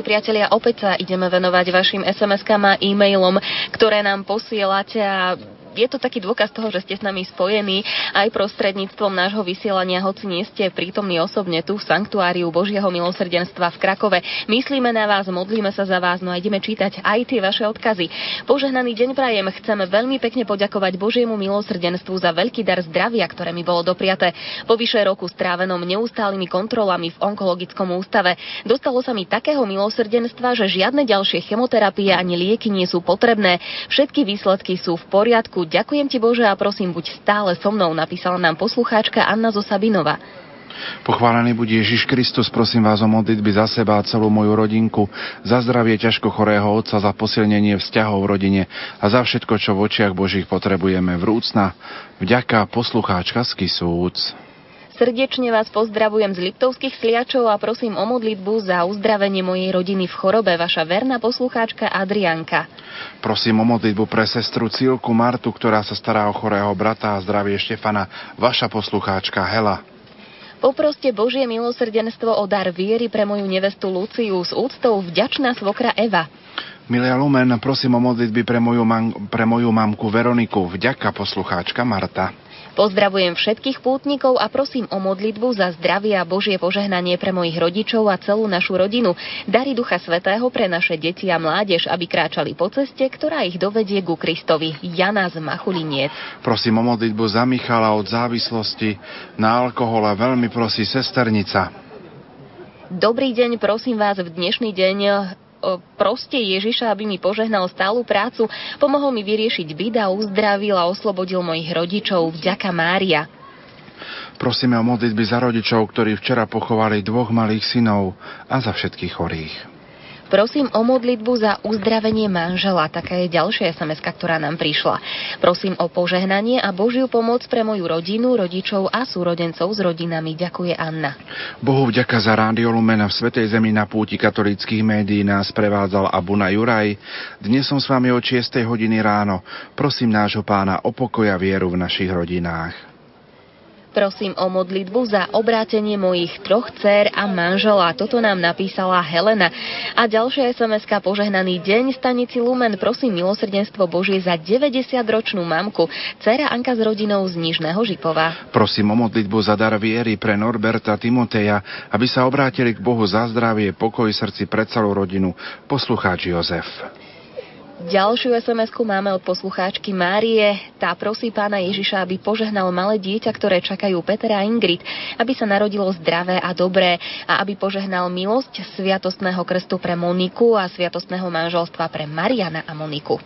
priatelia, opäť sa ideme venovať vašim SMS-kám a e-mailom, ktoré nám posielate a je to taký dôkaz toho, že ste s nami spojení aj prostredníctvom nášho vysielania, hoci nie ste prítomní osobne tu v Sanktuáriu Božieho milosrdenstva v Krakove. Myslíme na vás, modlíme sa za vás, no a ideme čítať aj tie vaše odkazy. Požehnaný deň prajem, chceme veľmi pekne poďakovať Božiemu milosrdenstvu za veľký dar zdravia, ktoré mi bolo dopriaté. Po vyše roku strávenom neustálými kontrolami v onkologickom ústave dostalo sa mi takého milosrdenstva, že žiadne ďalšie chemoterapie ani lieky nie sú potrebné. Všetky výsledky sú v poriadku. Ďakujem ti Bože a prosím, buď stále so mnou, napísala nám poslucháčka Anna zo Sabinova. Pochválený buď Ježiš Kristus, prosím vás o modlitby za seba a celú moju rodinku, za zdravie ťažko chorého otca, za posilnenie vzťahov v rodine a za všetko, čo v očiach Božích potrebujeme. Vrúcna vďaka, poslucháčka z Kisúc. Srdečne vás pozdravujem z Liptovských Sliačov a prosím o modlitbu za uzdravenie mojej rodiny v chorobe, vaša verná poslucháčka Adrianka. Prosím o modlitbu pre sestru Cílku Martu, ktorá sa stará o chorého brata, a zdravie Štefana, vaša poslucháčka Hela. Poproste Božie milosrdenstvo o dar viery pre moju nevestu Luciu, s úctou vďačná svokra Eva. Milé Lumen, prosím o modlitby pre moju mamku Veroniku, vďaka, poslucháčka Marta. Pozdravujem všetkých pútnikov a prosím o modlitbu za zdravie a Božie požehnanie pre mojich rodičov a celú našu rodinu. Dary Ducha Svätého pre naše deti a mládež, aby kráčali po ceste, ktorá ich dovedie ku Kristovi. Jana z Machuliniec. Prosím o modlitbu za Michala od závislosti na alkohol a veľmi prosí sesternica. Dobrý deň, prosím vás v dnešný deň proste Ježiša, aby mi požehnal stálu prácu, pomohol mi vyriešiť bida, uzdravil a oslobodil mojich rodičov. Vďaka, Mária. Prosíme o modlitby za rodičov, ktorí včera pochovali dvoch malých synov, a za všetkých chorých. Prosím o modlitbu za uzdravenie manžela. Taká je ďalšia SMS-ka, ktorá nám prišla. Prosím o požehnanie a Božiu pomoc pre moju rodinu, rodičov a súrodencov s rodinami. Ďakuje Anna. Bohu vďaka za Rádio Lumen. V Svetej Zemi na púti katolíckych médií nás prevádzal Abuna Juraj. Dnes som s vami od 6. hodiny ráno. Prosím nášho Pána o pokoj a vieru v našich rodinách. Prosím o modlitbu za obrátenie mojich troch dcér a manžela. Toto nám napísala Helena. A ďalšia SMS-ka: požehnaný deň stanici Lumen. Prosím milosrdenstvo Božie za 90-ročnú mamku. Dcéra Anka s rodinou z Nižného Žipova. Prosím o modlitbu za dar viery pre Norberta Timoteja, aby sa obrátili k Bohu za zdravie, pokoj srdci pre celú rodinu. Poslucháč Jozef. Ďalšiu SMS-ku máme od poslucháčky Márie. Tá prosí Pána Ježiša, aby požehnal malé dieťa, ktoré čakajú Petra a Ingrid, aby sa narodilo zdravé a dobré a aby požehnal milosť sviatostného krstu pre Moniku a sviatostného manželstva pre Mariana a Moniku.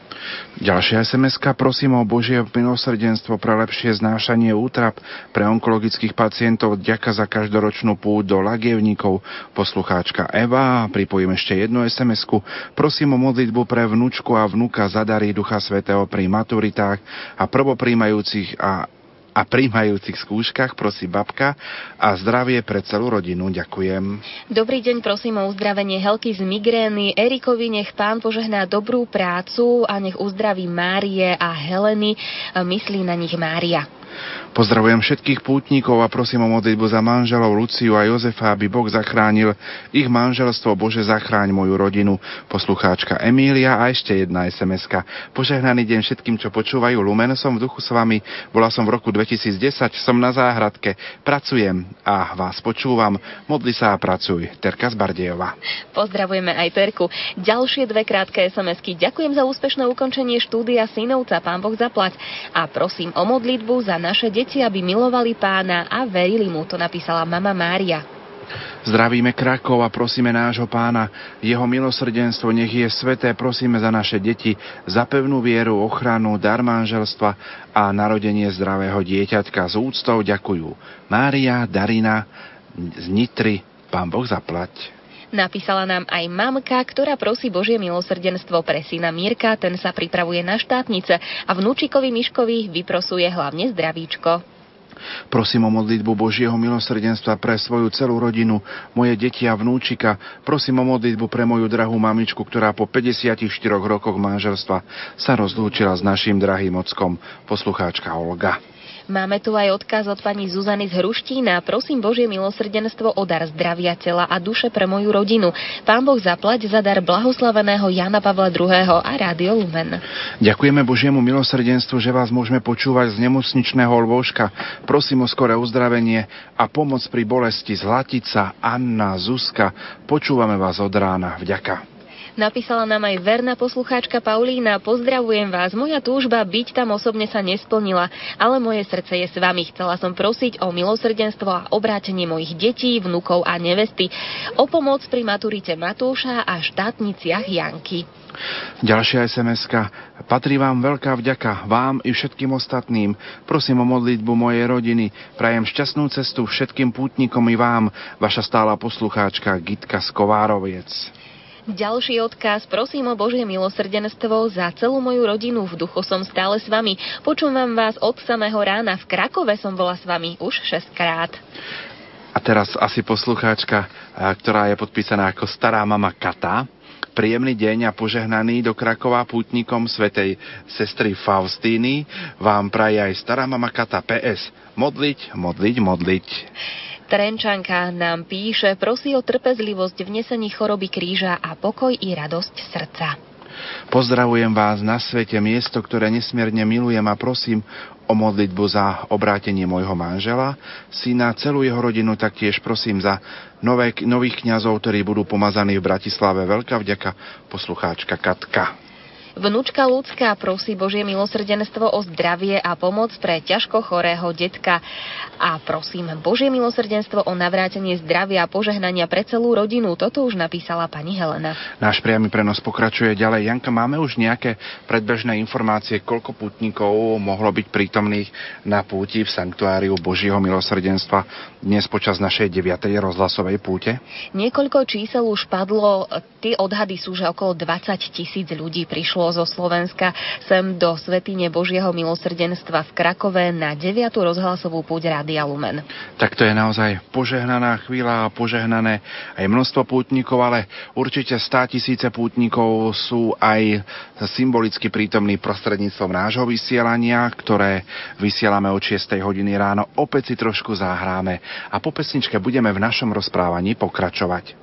Ďalšia SMS-ka: prosím o Božie milosrdenstvo pre lepšie znášanie útrap pre onkologických pacientov. Ďaka za každoročnú púť do Lagievnikov, poslucháčka Eva. Pripojím ešte jednu SMS-ku. Prosím o modlitbu pre vnúčku a vnuka za dary Ducha Svätého pri maturitách a prvopríjmajúcich a príjmajúcich skúškach, prosí babka, a zdravie pre celú rodinu. Ďakujem. Dobrý deň, prosím o uzdravenie Helky z migrény. Erikovi nech Pán požehná dobrú prácu a nech uzdraví Márie a Heleny. Myslí na nich Mária. Pozdravujem všetkých pútnikov a prosím o modlitbu za manželov Luciu a Jozefa, aby Boh zachránil ich manželstvo. Bože, zachráň moju rodinu, poslucháčka Emília. A ešte jedna SMS-ka: požehnaný deň všetkým, čo počúvajú Lumen. Som v duchu s vami, bola som v roku 2010, som na záhradke, pracujem a vás počúvam. Modli sa a pracuj. Terka z Bardejova. Pozdravujeme aj Terku. Ďalšie dve krátke SMS-ky. Ďakujem za úspešné ukončenie štúdia Synovca, Pán Boh zaplať, a prosím o modlitbu za naše deti, aby milovali Pána a verili mu. To napísala mama Mária. Zdravíme Krakov a prosíme nášho Pána, jeho milosrdenstvo nech je sveté. Prosíme za naše deti, za pevnú vieru, ochranu, dar manželstva a narodenie zdravého dieťatka. S úctou ďakujú Mária, Darina z Nitry. Pán Boh zaplať. Napísala nám aj mamka, ktorá prosí Božie milosrdenstvo pre syna Mírka, ten sa pripravuje na štátnice a vnúčikovi Miškovi vyprosuje hlavne zdravíčko. Prosím o modlitbu Božieho milosrdenstva pre svoju celú rodinu, moje deti a vnúčika. Prosím o modlitbu pre moju drahú mamičku, ktorá po 54 rokoch manželstva sa rozlúčila s naším drahým ockom, poslucháčka Olga. Máme tu aj odkaz od pani Zuzany z Hruštína. Prosím Božie milosrdenstvo o dar zdravia tela a duše pre moju rodinu. Pán Boh zaplať za dar blahoslaveného Jana Pavla II. A Rádio Lumen. Ďakujeme Božiemu milosrdenstvu, že vás môžeme počúvať z nemocničného lôžka. Prosím o skoré uzdravenie a pomoc pri bolesti. Zlatica, Anna, Zuzka, počúvame vás od rána. Vďaka. Napísala nám aj verná poslucháčka Paulína: pozdravujem vás, moja túžba byť tam osobne sa nesplnila, ale moje srdce je s vami. Chcela som prosiť o milosrdenstvo a obrátenie mojich detí, vnukov a nevesty, o pomoc pri maturite Matúša a štátniciach Janky. Ďalšia SMS-ka: patrí vám veľká vďaka, vám i všetkým ostatným. Prosím o modlitbu mojej rodiny. Prajem šťastnú cestu všetkým pútnikom i vám. Vaša stála poslucháčka Gitka z Kovároviec. Ďalší odkaz: prosím o Božie milosrdenstvo za celú moju rodinu, v duchu som stále s vami. Počúvam vás od samého rána, v Krakove som bola s vami už 6-krát. A teraz asi poslucháčka, ktorá je podpísaná ako stará mama Kata. Príjemný deň a požehnaný do Krakova pútnikom svätej sestry Faustíny vám praje aj stará mama Kata. PS: modliť, modliť, modliť. Trenčanka nám píše: prosí o trpezlivosť v nesení choroby kríža a pokoj i radosť srdca. Pozdravujem vás na svete, miesto, ktoré nesmierne milujem, a prosím o modlitbu za obrátenie môjho manžela, syna, celú jeho rodinu, taktiež prosím za nových kňazov, ktorí budú pomazaní v Bratislave. Veľká vďaka, poslucháčka Katka. Vnúčka Ľudská prosí Božie milosrdenstvo o zdravie a pomoc pre ťažko chorého detka. A prosím Božie milosrdenstvo o navrátenie zdravia a požehnania pre celú rodinu. Toto už napísala pani Helena. Náš priamy prenos pokračuje ďalej. Janka, máme už nejaké predbežné informácie, koľko pútnikov mohlo byť prítomných na púti v sanktuáriu Božieho milosrdenstva dnes počas našej 9. rozhlasovej púte? Niekoľko čísel už padlo. Tie odhady sú, že okolo 20 000 ľudí prišlo zo Slovenska sem do Svätyne Božieho milosrdenstva v Krakove na 9. rozhlasovú púť Rádia Lumen. Tak to je naozaj požehnaná chvíľa a požehnané aj množstvo pútnikov, ale určite 100 000 pútnikov sú aj symbolicky prítomní prostredníctvom nášho vysielania, ktoré vysielame od 6. hodiny ráno. Opäť si trošku zahráme a po pesničke budeme v našom rozprávaní pokračovať.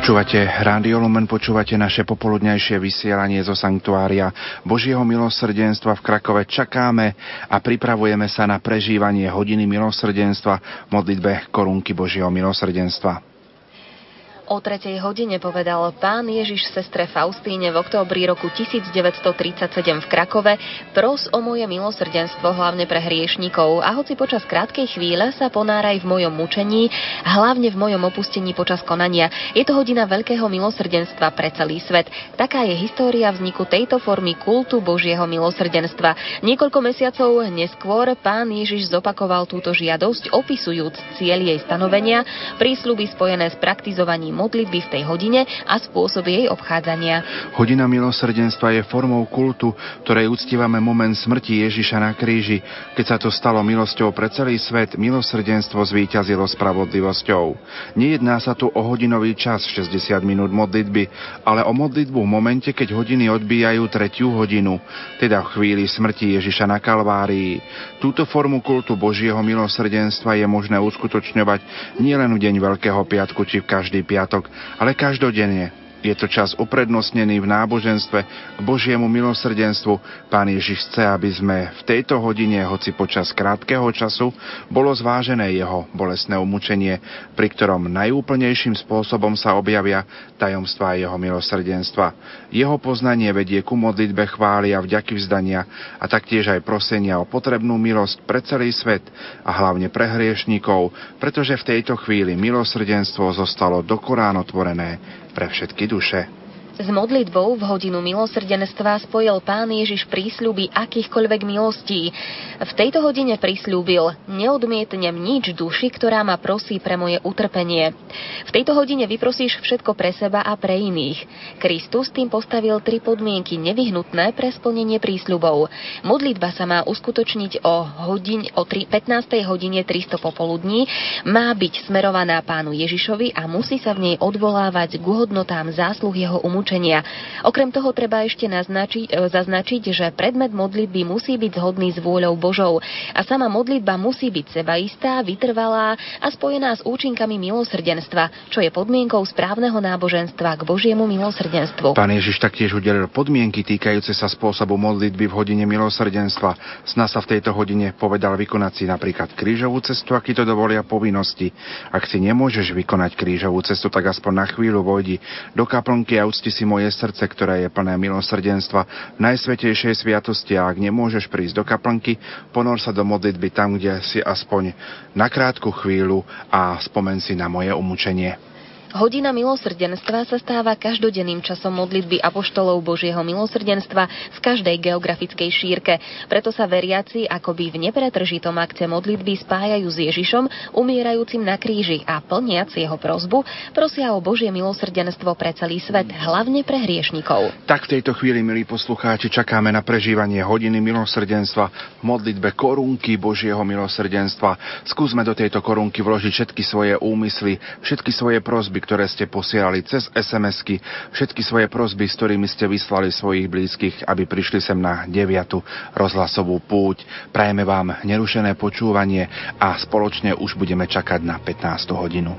Počúvate Rádio Lumen, počúvate naše popoludňajšie vysielanie zo sanktuária Božieho milosrdenstva v Krakove. Čakáme a pripravujeme sa na prežívanie hodiny milosrdenstva v modlitbe korunky Božieho milosrdenstva. O 3. hodine povedal Pán Ježiš sestre Faustíne v októbri roku 1937 v Krakove: "Pros o moje milosrdenstvo hlavne pre hriešnikov a hoci počas krátkej chvíle sa ponáraj v mojom mučení, hlavne v mojom opustení počas konania. Je to hodina veľkého milosrdenstva pre celý svet. Taká je história vzniku tejto formy kultu Božieho milosrdenstva." Niekoľko mesiacov neskôr Pán Ježiš zopakoval túto žiadosť, opisujúc cieľ jej stanovenia, prísľuby spojené s praktizovaním modlitby v tej hodine a spôsob jej obchádzania. Hodina milosrdenstva je formou kultu, ktorej uctívame moment smrti Ježiša na kríži. Keď sa to stalo milosťou pre celý svet, milosrdenstvo zvíťazilo spravodlivosťou. Nejedná sa tu o hodinový čas 60 minút modlitby, ale o modlitbu v momente, keď hodiny odbíjajú 3. hodinu, teda v chvíli smrti Ježiša na Kalvárii. Túto formu kultu Božieho milosrdenstva je možné uskutočňovať nielen v deň Veľkého piatku či v každý piatok, ale každodenne. Je to čas uprednostnený v náboženstve k Božiemu milosrdenstvu. Pán Ježiš chce, aby sme v tejto hodine, hoci počas krátkeho času, bolo zvážené jeho bolestné umučenie, pri ktorom najúplnejším spôsobom sa objavia tajomstvá jeho milosrdenstva. Jeho poznanie vedie ku modlitbe chvály a vďaky vzdania a taktiež aj prosenia o potrebnú milosť pre celý svet a hlavne pre hriešnikov, pretože v tejto chvíli milosrdenstvo zostalo dokorán otvorené pre všetky duše. S modlitbou v hodinu milosrdenstva spojil Pán Ježiš prísľuby akýchkoľvek milostí. V tejto hodine prisľúbil: "Neodmietnem nič duši, ktorá ma prosí pre moje utrpenie." V tejto hodine vyprosíš všetko pre seba a pre iných. Kristus tým postavil 3 podmienky nevyhnutné pre splnenie prísľubov. Modlitba sa má uskutočniť o 15:300 popoludní, má byť smerovaná Pánu Ježišovi a musí sa v nej odvolávať k hodnotám zásluh jeho umučenia. Okrem toho treba ešte zaznačiť, že predmet modlitby musí byť zhodný s vôľou Božou a sama modlitba musí byť sebaistá, vytrvalá a spojená s účinkami milosrdenstva, čo je podmienkou správneho náboženstva k Božiemu milosrdenstvu. Pán Ježiš taktiež udelil podmienky týkajúce sa spôsobu modlitby v hodine milosrdenstva. Sná sa v tejto hodine povedal vykonať si napríklad krížovú cestu, ak ti to dovolia povinnosti. Ak si nemôžeš vykonať krížovú cestu, tak aspoň na chvíľu vojdi do kaplnky a ucti si moje srdce, ktoré je plné milosrdenstva v najsvätejšej sviatosti, a ak nemôžeš prísť do kaplnky, ponor sa do modlitby tam, kde si aspoň na krátku chvíľu, a spomen si na moje umučenie. Hodina milosrdenstva sa stáva každodenným časom modlitby apoštolov Božieho milosrdenstva v každej geografickej šírke. Preto sa veriaci akoby v nepretržitom akte modlitby spájajú s Ježišom, umierajúcim na kríži, a plniac jeho prosbu, prosia o Božie milosrdenstvo pre celý svet, hlavne pre hriešnikov. Tak v tejto chvíli, milí poslucháči, čakáme na prežívanie hodiny milosrdenstva v modlitbe korunky Božieho milosrdenstva. Skúsme do tejto korunky vložiť všetky svoje úmysly, všetky svoje prosby, ktoré ste posielali cez SMS-ky, všetky svoje prosby, s ktorými ste vyslali svojich blízkych, aby prišli sem na 9. rozhlasovú púť. Prajeme vám nerušené počúvanie a spoločne už budeme čakať na 15. hodinu.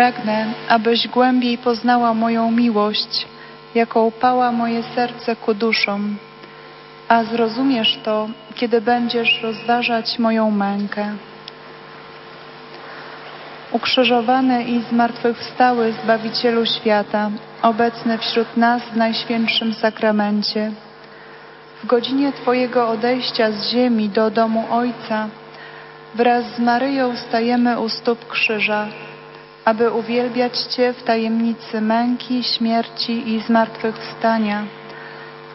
Pragnę, abyś głębiej poznała moją miłość, jaką pała moje serce ku duszom, a zrozumiesz to, kiedy będziesz rozważać moją mękę. Ukrzyżowany i zmartwychwstały Zbawicielu świata, obecny wśród nas w Najświętszym Sakramencie, w godzinie Twojego odejścia z ziemi do domu Ojca, wraz z Maryją stajemy u stóp krzyża, aby uwielbiać Cię w tajemnicy męki, śmierci i zmartwychwstania,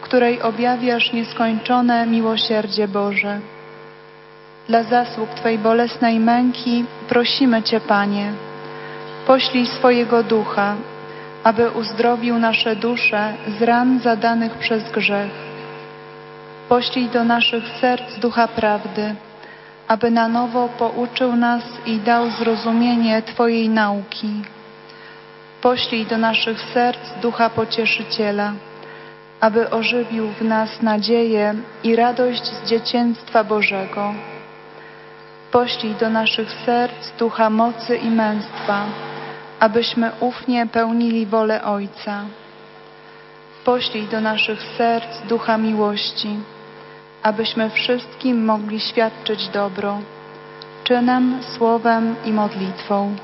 w której objawiasz nieskończone miłosierdzie Boże. Dla zasług Twojej bolesnej męki prosimy Cię, Panie, poślij swojego Ducha, aby uzdrowił nasze dusze z ran zadanych przez grzech. Poślij do naszych serc Ducha Prawdy, aby na nowo pouczył nas i dał zrozumienie Twojej nauki. Poślij do naszych serc Ducha Pocieszyciela, aby ożywił w nas nadzieję i radość z dzieciństwa Bożego. Poślij do naszych serc Ducha Mocy i Męstwa, abyśmy ufnie pełnili wolę Ojca. Poślij do naszych serc Ducha Miłości, abyśmy wszystkim mogli świadczyć dobro, czynem, słowem i modlitwą.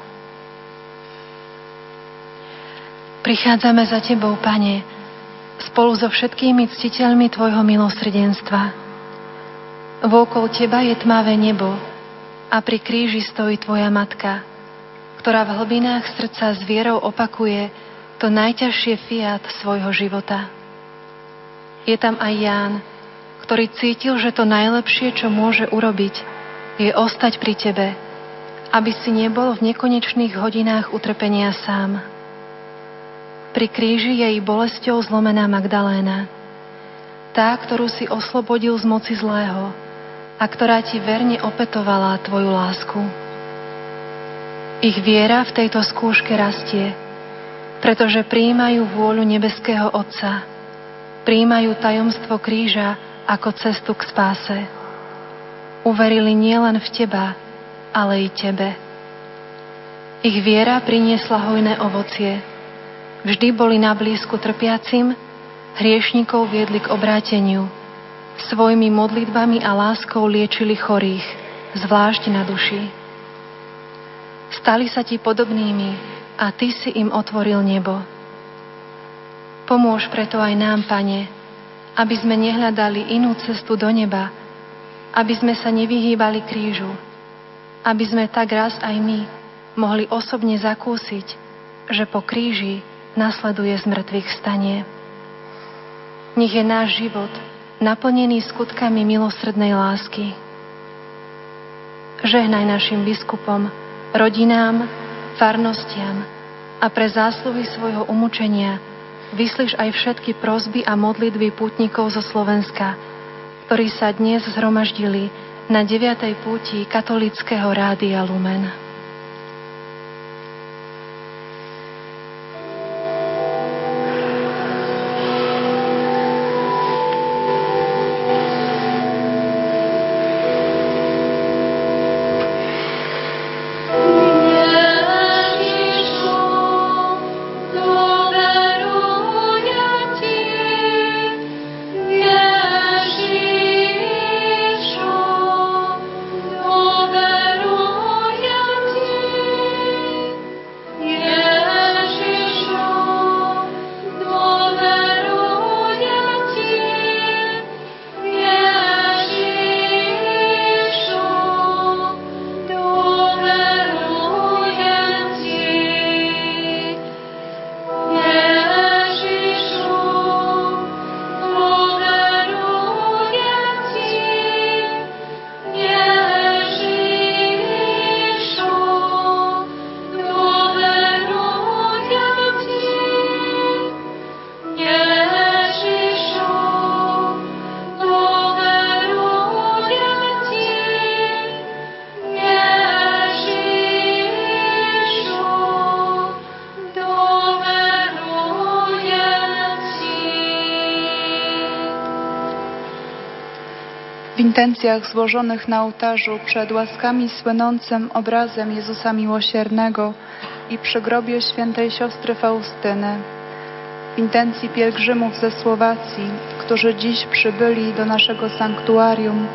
Prichádzame za Tebou, Pane, spolu so všetkými ctiteľmi Tvojho milosrdenstva. Vôkol Teba je tmavé nebo a pri kríži stojí Tvoja Matka, ktorá v hlbinách srdca s vierou opakuje to najťažšie fiat svojho života. Je tam aj Ján, ktorý cítil, že to najlepšie, čo môže urobiť, je ostať pri Tebe, aby si nebol v nekonečných hodinách utrpenia sám. Pri kríži je jej bolesťou zlomená Magdaléna, tá, ktorú si oslobodil z moci zlého a ktorá Ti verne opetovala Tvoju lásku. Ich viera v tejto skúške rastie, pretože prijímajú vôľu nebeského Otca, prijímajú tajomstvo kríža ako cestu k spáse. Uverili nielen v Teba, ale i Tebe. Ich viera priniesla hojné ovocie. Vždy boli na blízku trpiacim, hriešnikov viedli k obráteniu. Svojimi modlitbami a láskou liečili chorých, zvlášť na duši. Stali sa Ti podobnými a Ty si im otvoril nebo. Pomôž preto aj nám, Pane, aby sme nehľadali inú cestu do neba, aby sme sa nevyhýbali krížu, aby sme tak raz aj my mohli osobne zakúsiť, že po kríži nasleduje zmŕtvychvstanie. Nech je náš život naplnený skutkami milosrdnej lásky. Žehnaj našim biskupom, rodinám, farnostiam a pre zásluhy svojho umučenia vyslíš aj všetky prosby a modlitby pútnikov zo Slovenska, ktorí sa dnes zhromaždili na 9. púti katolíckeho Rádia Lumen. W intencjach złożonych na ołtarzu przed łaskami słynącym obrazem Jezusa Miłosiernego i przy grobie świętej siostry Faustyny, w intencji pielgrzymów ze Słowacji, którzy dziś przybyli do naszego sanktuarium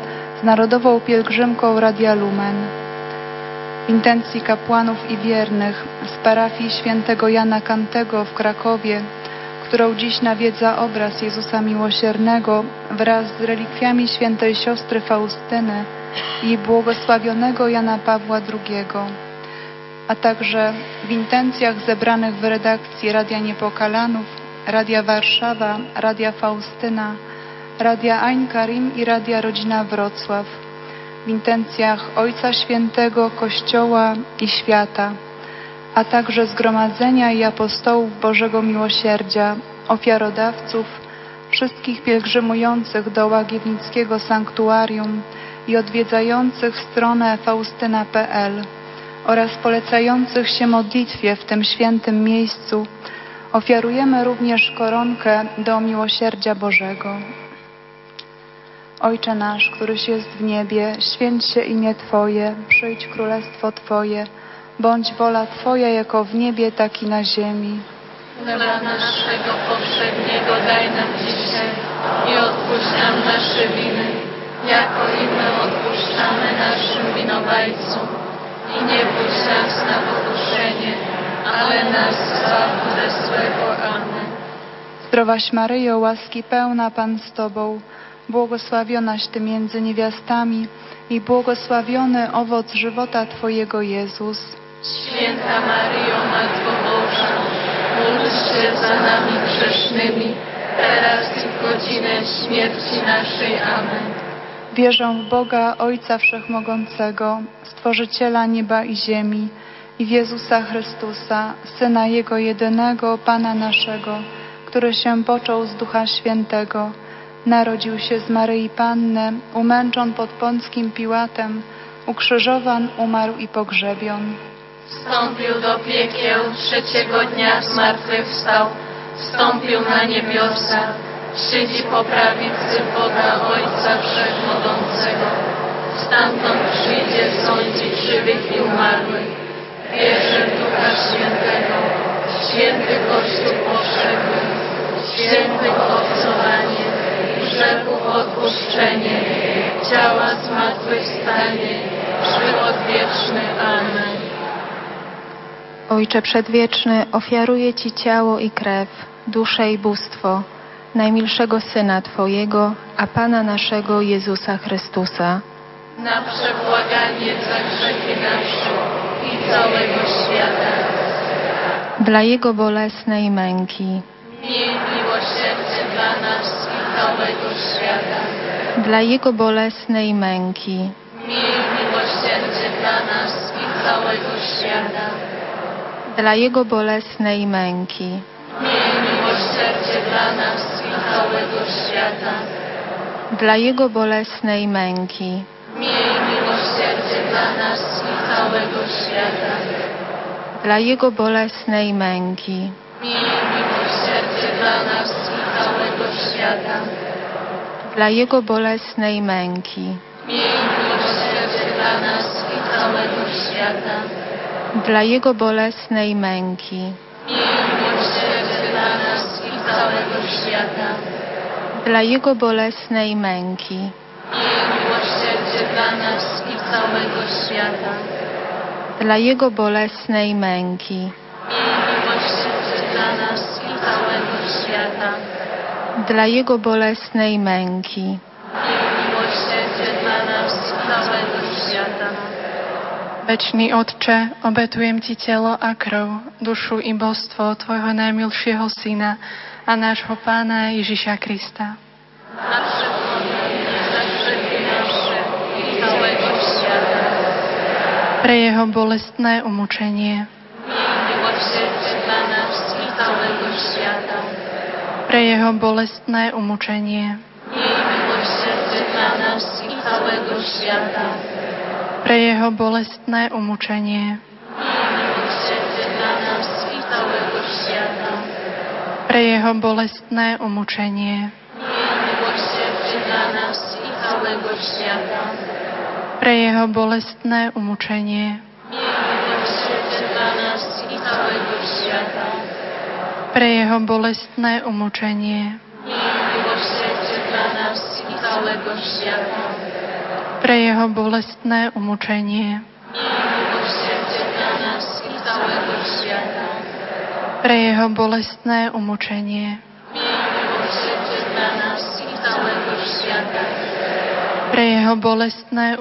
z narodową pielgrzymką Radia Lumen, w intencji kapłanów i wiernych z parafii świętego Jana Kantego w Krakowie, którą dziś nawiedza obraz Jezusa Miłosiernego wraz z relikwiami świętej siostry Faustyny i błogosławionego Jana Pawła II, a także w intencjach zebranych w redakcji Radia Niepokalanów, Radia Warszawa, Radia Faustyna, Radia Ein Karim i Radia Rodzina Wrocław, w intencjach Ojca Świętego, Kościoła i świata, a także zgromadzenia i apostołów Bożego Miłosierdzia, ofiarodawców, wszystkich pielgrzymujących do Łagiewnickiego Sanktuarium i odwiedzających stronę faustyna.pl oraz polecających się modlitwie w tym świętym miejscu, ofiarujemy również koronkę do Miłosierdzia Bożego. Ojcze nasz, któryś jest w niebie, święć się imię Twoje, przyjdź królestwo Twoje, bądź wola Twoja jako w niebie, tak i na ziemi. Chleba naszego powszedniego daj nam dzisiaj i odpuść nam nasze winy, jako i my odpuszczamy naszym winowajcom. I nie puść nas na pokuszenie, ale nas zbaw ze złego. Amen. Zdrowaś Maryjo, łaski pełna, Pan z Tobą, błogosławionaś Ty między niewiastami i błogosławiony owoc żywota Twojego, Jezus. Święta Maryjo, Matko Boża, módl się za nami grzesznymi, teraz i w godzinę śmierci naszej. Amen. Wierzę w Boga, Ojca Wszechmogącego, Stworzyciela nieba i ziemi, i w Jezusa Chrystusa, Syna Jego jedynego, Pana naszego, który się począł z Ducha Świętego, narodził się z Maryi Panny, umęczon pod Pąckim Piłatem, ukrzyżowan, umarł i pogrzebion. Wstąpił do piekieł, trzeciego dnia zmartwychwstał, wstąpił na niebiosa, siedzi po prawicy Boga Ojca Wszechmogącego. Stamtąd przyjdzie sądzić żywych i umarłych. Wierzę w Ducha Świętego, święty Kościół powszechny, święty obcowanie, grzechów odpuszczenie, ciała zmartwychwstanie, żywot wieczny. Amen. Ojcze Przedwieczny, ofiaruję Ci ciało i krew, duszę i bóstwo najmilszego Syna Twojego, a Pana naszego Jezusa Chrystusa, na przebłaganie za grzechy nasze i całego świata. Dla Jego bolesnej męki miej miłosierdzie dla nas i całego świata. Dla Jego bolesnej męki miej miłosierdzie dla nas i całego świata. Dla Jego bolesnej męki miej miłosierdzie dla nas i całego świata. Dla Jego bolesnej męki miej miłosierdzie dla nas i całego świata. Dla Jego bolesnej męki miej miłosierdzie dla nas i całego świata. Dla Jego bolesnej męki miej miłosierdzie dla nas i całego świata. Dla Jego bolesnej męki miej miłosierdzie dla nas i całego świata. Dla Jego bolesnej męki dla nas i całego świata. Dla Jego bolesnej męki miej miłosierdzie dla nas i całego świata. Dla Jego bolesnej męki miej miłosierdzie dla nas i całego świata. Večný Otče, obetujem Ti telo a krv, dušu i božstvo Tvojho najmilšieho Syna a nášho Pána Ježiša Krista. Pre jeho bolestné umúčenie, pre jeho bolestné umúčenie, pre jeho bolestné umúčenie, pre jeho bolestné umúčenie, pre pre jeho bolestné umučenie, pre jeho bolestné umučenie, pre jeho bolestné umučenie, pre jeho bolestné umučenie, pre jeho bolestné umučenie, pre jeho bolestné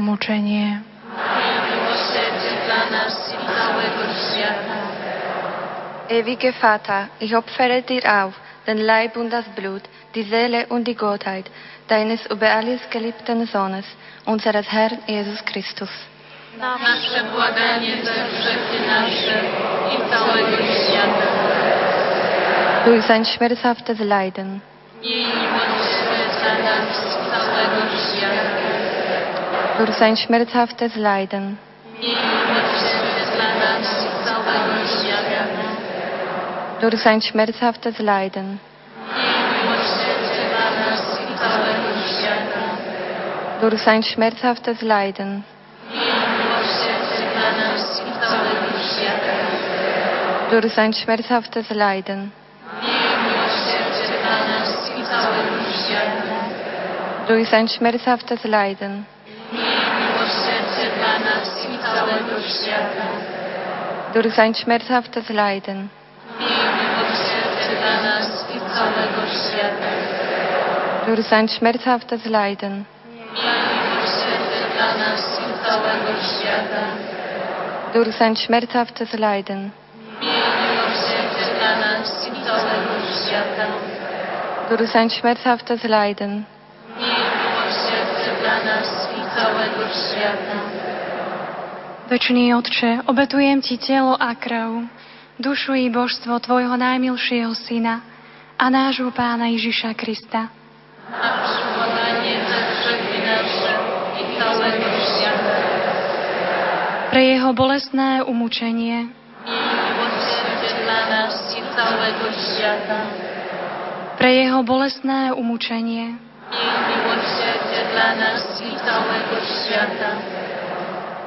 umučenie, Ewige Vater, ich opfere dir auf, den Leib und das Blut, die Seele und die Gottheit deines über alles geliebten Sohnes, unseres Herrn Jesus Christus. Nasze błaganie za grzechy nasze i całego świata. Durch sein schmerzhaftes Leiden. Miej miłosierdzie dla nas i całego świata. Durch sein schmerzhaftes Leiden. Miej miłosierdzie dla nas i całego świata. Durch sein schmerzhaftes Leiden. Durch sein schmerzhaftes Leiden. Durch sein schmerzhaftes Leiden. Durch sein schmerzhaftes Leiden. Durch sein schmerzhaftes Leiden. Durch sein schmerzhaftes Leiden. Durch sein schmerzhaftes Leiden. Durch sein schmerzhaftes Leiden. Večný Otče, obetujem Ti telo a krv, dušu i božstvo Tvojho najmilšieho Syna a nášho Pána Ježiša Krista. Na požehnanie za všetky naše i celého sveta. Pre jeho bolestné umučenie. Miłosierdzie dla nas i całego świata. Pre jeho bolestné umučenie. Miłosierdzie dla nas i całego świata.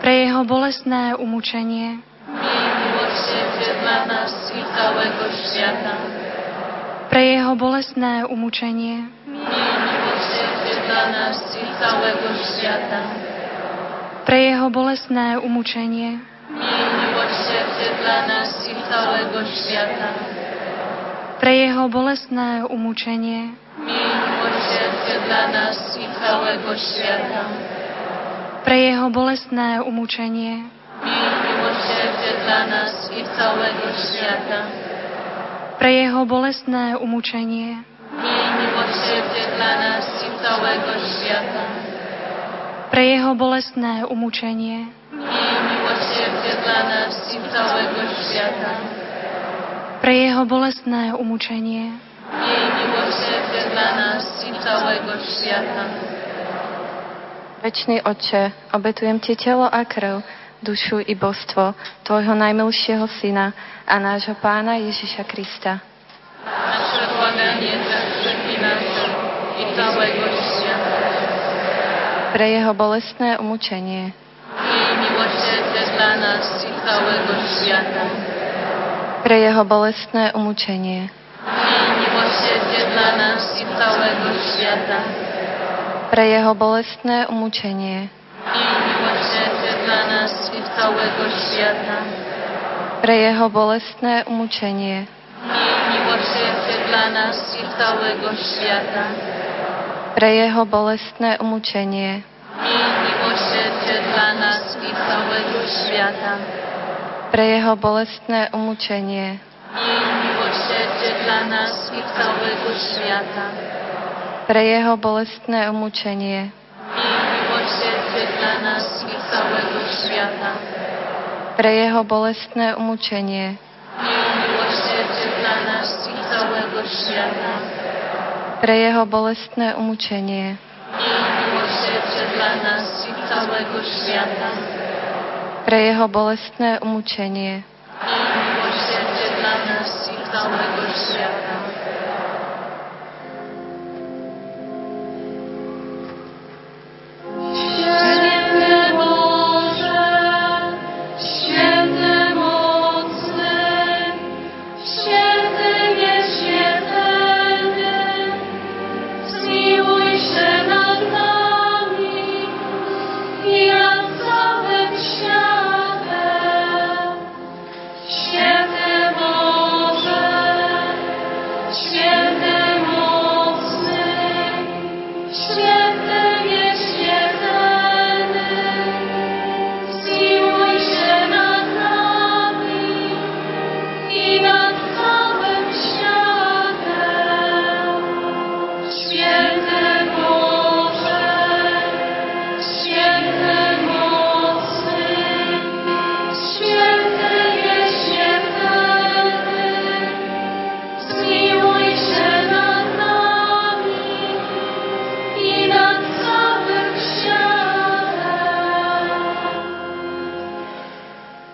Pre jeho bolestné umučenie. Miłosierdzie dla nas i całego świata. Pre jeho bolestné umučenie. Miłosierdzie dla nas i całego świata. Pre jeho bolestné umučenie. Miłosierdzie dla nas i całego świata. Pre jeho bolestné umučenie. Miłosierdzie dla nas i całego świata. Pre jeho bolestné umučenie. Miłosierdzie dla nas i całego świata. Pre jeho bolestné umučenie. Miej miłosierdzie dla nas i całego świata. Pre jeho bolestné umučenie. Miej miłosierdzie dla nas i całego świata. Pre jeho bolestné umučenie. Miej miłosierdzie dla nas i całego świata. Večný Otče, obetujem Ti telo a krv, dušu i božstvo Tvojho najmilšieho Syna a nášho Pána Ježiša Krista. Naše błaganie za grzechy nasze i całego świata. Pre jeho bolestné umučenie. Miej miłosierdzie dla nas i całego świata. Pre jeho bolestné umučenie. Miej miłosierdzie dla nas i całego świata. Pre jeho bolestné umučenie. Dla nas i całego świata. Pre jeho bolestné umučenie. Miej miłosierdzie dla nas i całego świata. Pre jeho bolestné umučenie. Miej miłosierdzie dla nas i całego świata. Pre jeho bolestné umučenie. Miej miłosierdzie dla nas i całego świata. Pre jeho bolestné umučenie. Dla nas i całego świata. Pre jeho bolestné umučenie. Miej miłosierdzie dla nas i całego świata. Pre jeho bolestné umučenie. Miej miłosierdzie dla nas i całego świata. Pre jeho bolestné umučenie. Miej miłosierdzie dla nas i całego świata.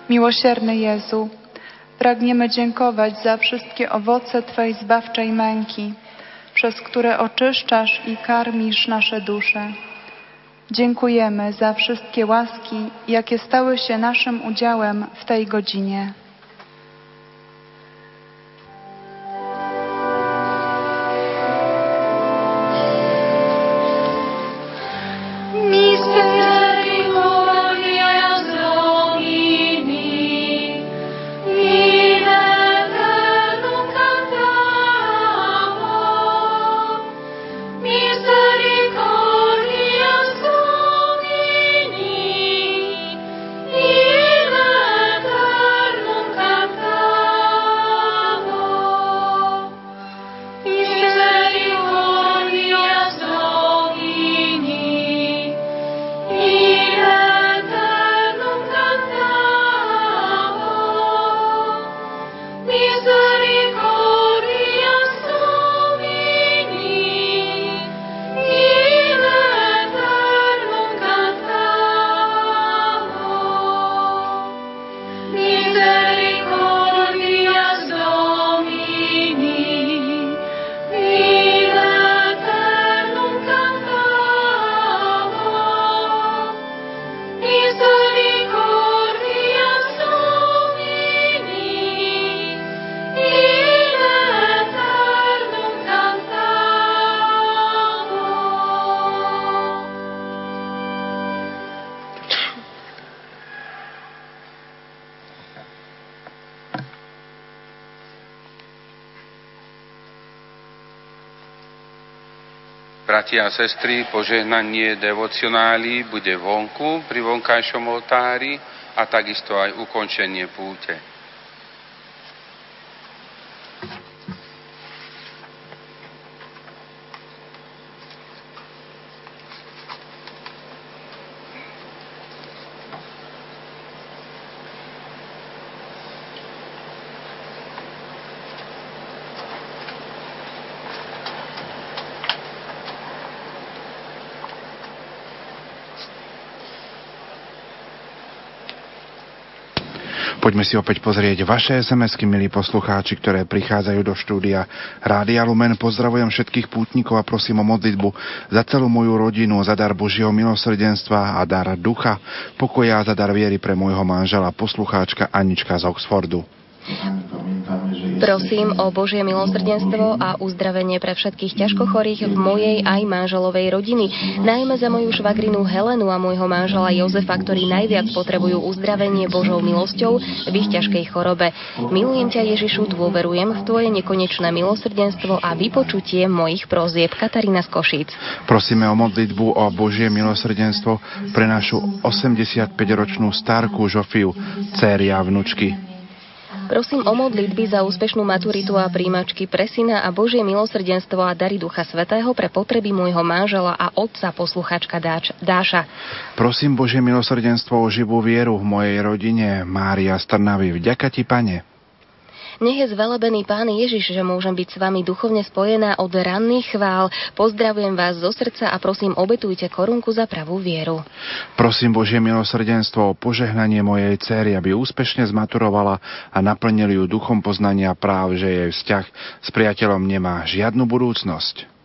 Miłosierny Jezu, pragniemy dziękować za wszystkie owoce Twej zbawczej męki, przez które oczyszczasz i karmisz nasze dusze. Dziękujemy za wszystkie łaski, jakie stały się naszym udziałem w tej godzinie. Bratia a sestry, požehnanie devocionáli bude vonku, pri vonkajšom oltári a takisto aj ukončenie púte. Poďme si opäť pozrieť vaše SMS-ky, milí poslucháči, ktoré prichádzajú do štúdia Rádia Lumen. Pozdravujem všetkých pútnikov a prosím o modlitbu za celú moju rodinu, za dar Božieho milosrdenstva a dar ducha, pokoja a za dar viery pre môjho manžela, poslucháčka Anička z Oxfordu. Prosím o Božie milosrdenstvo a uzdravenie pre všetkých ťažko chorých v mojej aj manželovej rodiny, najmä za moju švagrinu Helenu a môjho manžela Jozefa, ktorí najviac potrebujú uzdravenie Božou milosťou v ich ťažkej chorobe. Milujem ťa, Ježišu, dôverujem v tvoje nekonečné milosrdenstvo a vypočutie mojich prosieb. Katarína z Košíc. Prosíme o modlitbu o Božie milosrdenstvo pre našu 85-ročnú starku Žofiu, dcéry a vnučky. Prosím o modlitby za úspešnú maturitu a príjmačky pre syna a Božie milosrdenstvo a dary Ducha Svätého pre potreby môjho manžela a otca, posluchačka Dáša. Prosím Božie milosrdenstvo o živú vieru v mojej rodine. Mária z Trnavy, vďaka ti, Pane. Nech je zvelebený Pán Ježiš, že môžem byť s vami duchovne spojená od ranných chvál. Pozdravujem vás zo srdca a prosím, obetujte korunku za pravú vieru. Prosím Božie milosrdenstvo o požehnanie mojej dcery, aby úspešne zmaturovala a naplnili ju duchom poznania práv, že jej vzťah s priateľom nemá žiadnu budúcnosť.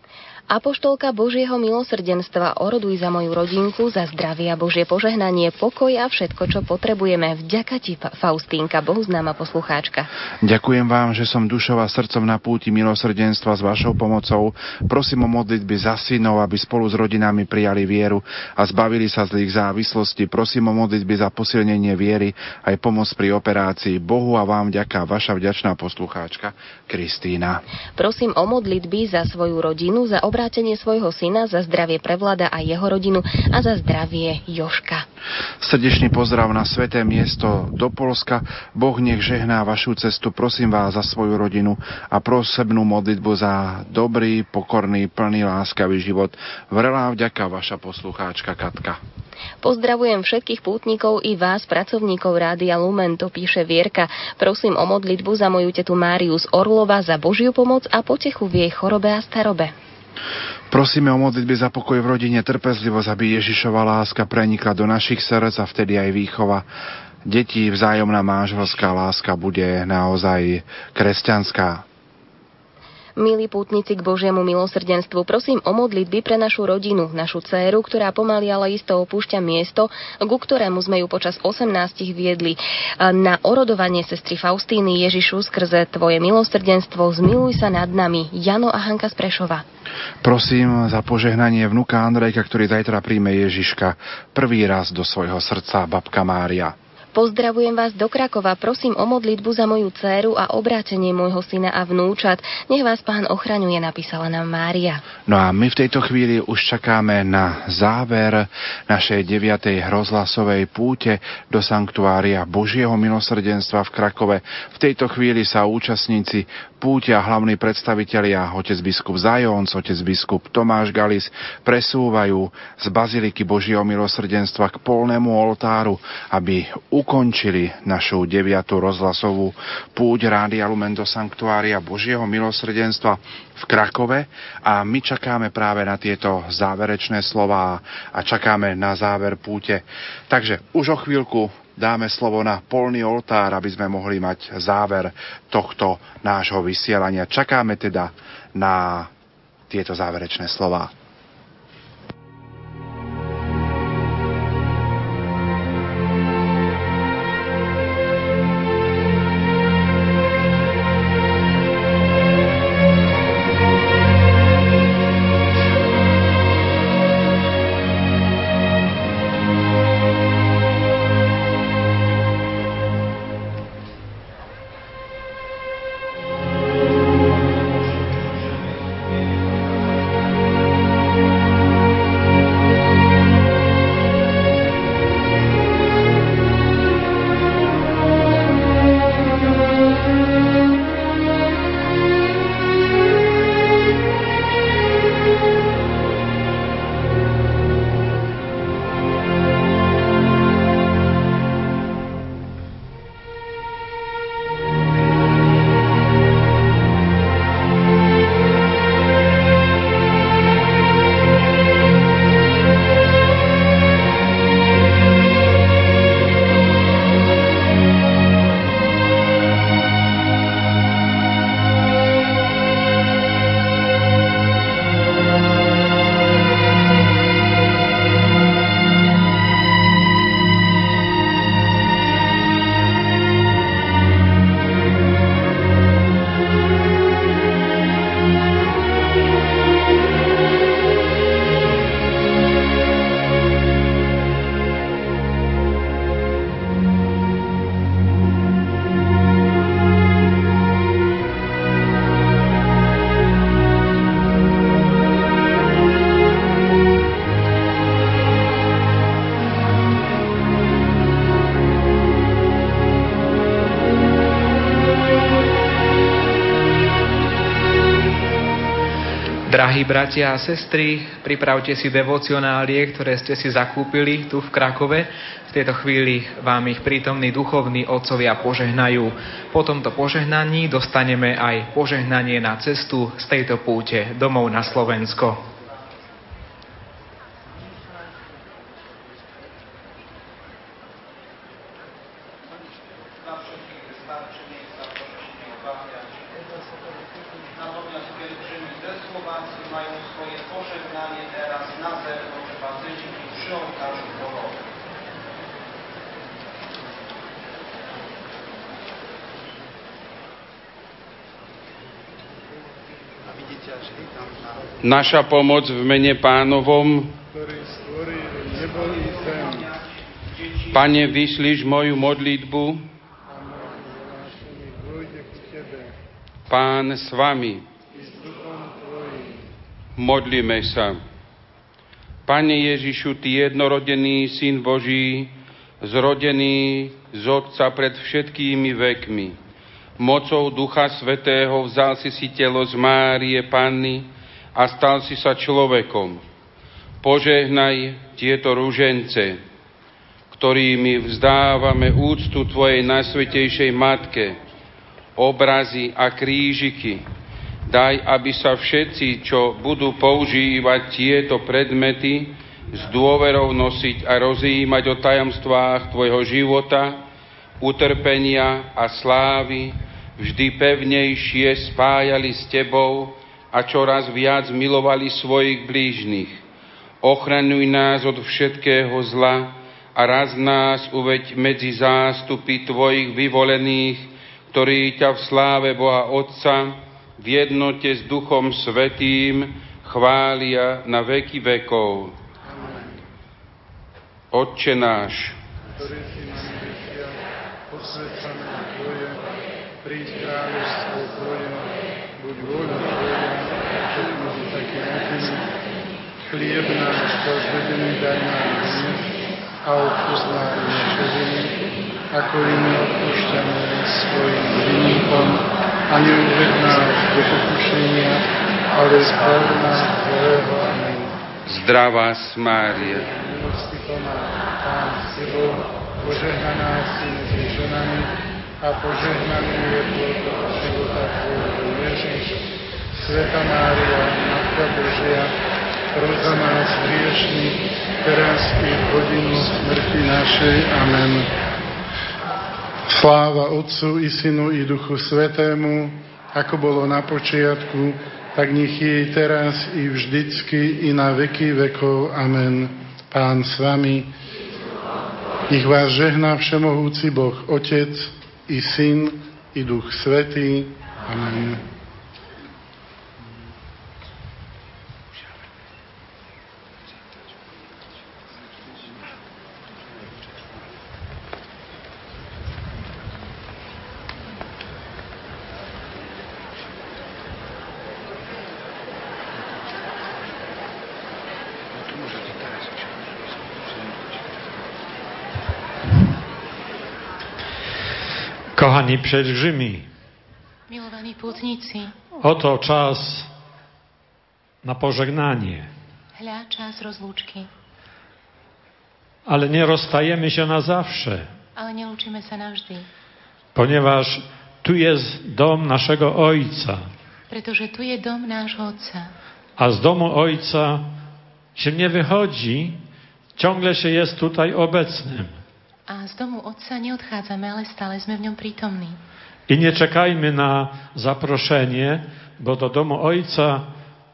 Apoštolka Božieho milosrdenstva, oroduj za moju rodinku, za zdravie a Božie požehnanie, pokoj a všetko, čo potrebujeme. Vďaka ti, Faustínka, bohuznáma poslucháčka. Ďakujem vám, že som dušou a srdcom na púti milosrdenstva s vašou pomocou. Prosím o modlitby za synov, aby spolu s rodinami prijali vieru a zbavili sa zlých závislostí. Prosím o modlitby za posilnenie viery aj pomoc pri operácii. Bohu a vám vďaka, vaša vďačná poslucháčka Kristína. Prosím o modlitby za svoju rodinu, za vrátenie svojho syna, za zdravie Prevlada a jeho rodinu a za zdravie Joška. Srdečný pozdrav na sveté miesto do Polska. Boh nech žehná vašu cestu. Prosím vás za svoju rodinu a prosebnú modlitbu za dobrý, pokorný, plný láskavý život. Vrelá vďaka, vaša poslucháčka Katka. Pozdravujem všetkých pútnikov i vás, pracovníkov Rádia Lumen, to píše Vierka. Prosím o modlitbu za moju tetu Máriu z Orlova, za Božiu pomoc a potechu v jej chorobe a starobe. Prosíme o modlitby za pokoj v rodine, trpezlivosť, aby Ježišova láska prenikla do našich srdc a vtedy aj výchova detí. Vzájomná manželská láska bude naozaj kresťanská. Milí pútnici, k Božiemu milosrdenstvu, prosím o modlitby pre našu rodinu, našu dcéru, ktorá pomaly, ale isto opúšťa miesto, ku ktorému sme ju počas 18 viedli. Na orodovanie sestry Faustíny, Ježišu, skrze tvoje milosrdenstvo, zmiluj sa nad nami. Jano a Hanka z Prešova. Prosím za požehnanie vnuka Andrejka, ktorý zajtra príjme Ježiška prvý raz do svojho srdca, babka Mária. Pozdravujem vás do Krakova, prosím o modlitbu za moju dcéru a obrátenie môjho syna a vnúčat. Nech vás Pán ochraňuje, napísala nám Mária. No a my v tejto chvíli už čakáme na záver našej 9. rozhlasovej púte do Sanktuária Božieho milosrdenstva v Krakove. V tejto chvíli sa účastníci púte a hlavní predstavitelia, otec biskup Zajonc, otec biskup Tomáš Galis, presúvajú z Baziliky Božieho milosrdenstva k polnému oltáru, aby ukončili našu 9. rozhlasovú púť Rádia Lumen do Sanktuária Božieho milosrdenstva v Krakove a my čakáme práve na tieto záverečné slová a čakáme na záver púte. Takže už o chvíľku dáme slovo na polný oltár, aby sme mohli mať záver tohto nášho vysielania. Čakáme teda na tieto záverečné slová. Drahí bratia a sestry, pripravte si devocionálie, ktoré ste si zakúpili tu v Krakove. V tejto chvíli vám ich prítomní duchovní otcovia požehnajú. Po tomto požehnaní dostaneme aj požehnanie na cestu z tejto púte domov na Slovensko. Naša pomoc v mene Pánovom. Pane, vyslíš moju modlitbu. Pán s vami. Modlíme sa. Pane Ježišu, ty jednorodený Syn Boží, zrodený z Otca pred všetkými vekmi, mocou Ducha Svätého vzal si si telo z Márie Panny a stal si sa človekom. Požehnaj tieto ružence, ktorými vzdávame úctu tvojej najsvätejšej matke, obrazy a krížiky. Daj, aby sa všetci, čo budú používať tieto predmety, s dôverou nosiť a rozjímať o tajomstvách tvojho života, utrpenia a slávy, vždy pevnejšie spájali s tebou a čoraz viac milovali svojich blížnych. Ochraňuj nás od všetkého zla a raz nás uveď medzi zástupy tvojich vyvolených, ktorí ťa v sláve Boha Otca v jednote s Duchom Svätým chvália na veky vekov. Otče náš, ktorý si na nebiach, posväcené tvoje, príď kráľovstvo tvoje, buď vôľa tvoja, chlieb náš každodenný daj nám dnes a odpusť nám naše viny, ako i my odpúšťame svojim vinníkom, a neuveď nás do pokušenia, ale zbav nás zlého. Amen. Zdravá si Mária, milosti plná, Pán s tebou, požehnaná si medzi ženami a požehnaný je plod života tvojho Ježiš. Svätá Mária, Matka Božia, pros za nás hriešnych, teraz i v hodinu smrti našej. Amen. Sláva Otcu i Synu i Duchu Svätému, ako bolo na počiatku, tak nech je teraz i vždycky i na veky vekov. Amen. Pán s vami. Nech vás žehná všemohúci Boh, Otec i Syn i Duch Svätý. Amen. Kochani pielgrzymi, milowani płotnicy, oto czas na pożegnanie. Hla, czas rozłączki. Ale nie rozstajemy się na zawsze. Ale nie łączymy się na wždy. Ponieważ tu jest dom naszego Ojca. Pretože tu je dom nášho Otca. A z domu Ojca się nie wychodzi, ciągle się jest tutaj obecnym. A z domu Otca neodchádzame, ale stále sme v ňom prítomní. I nie czekajmy na zaproszenie, bo do domu Ojca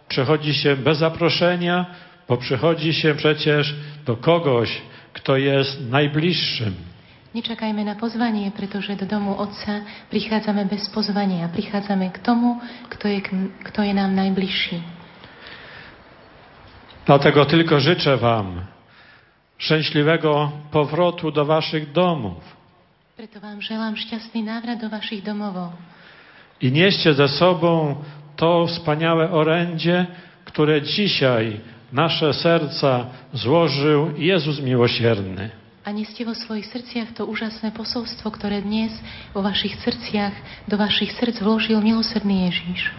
przychodzi się bez zaproszenia, bo przychodzi się przecież do kogoś, kto jest najbliższym. Nie czekajmy na pozwanie, pretože do domu Otca prichádzame bez pozvania. Prichádzame k tomu, kto je nám najbliższy. Dlatego tylko życzę wam szczęśliwego powrotu do waszych domów. Preto vám želám šťastný návrat do vašich domovov. I nieście ze sobą to wspaniałe orędzie, które dzisiaj nasze serca złożył Jezus miłosierny. A nieste vo svojich srdciach to úžasné posolstvo, ktoré dnes vo vašich srdciach do vašich srdc vložil milosrdný Ježiš.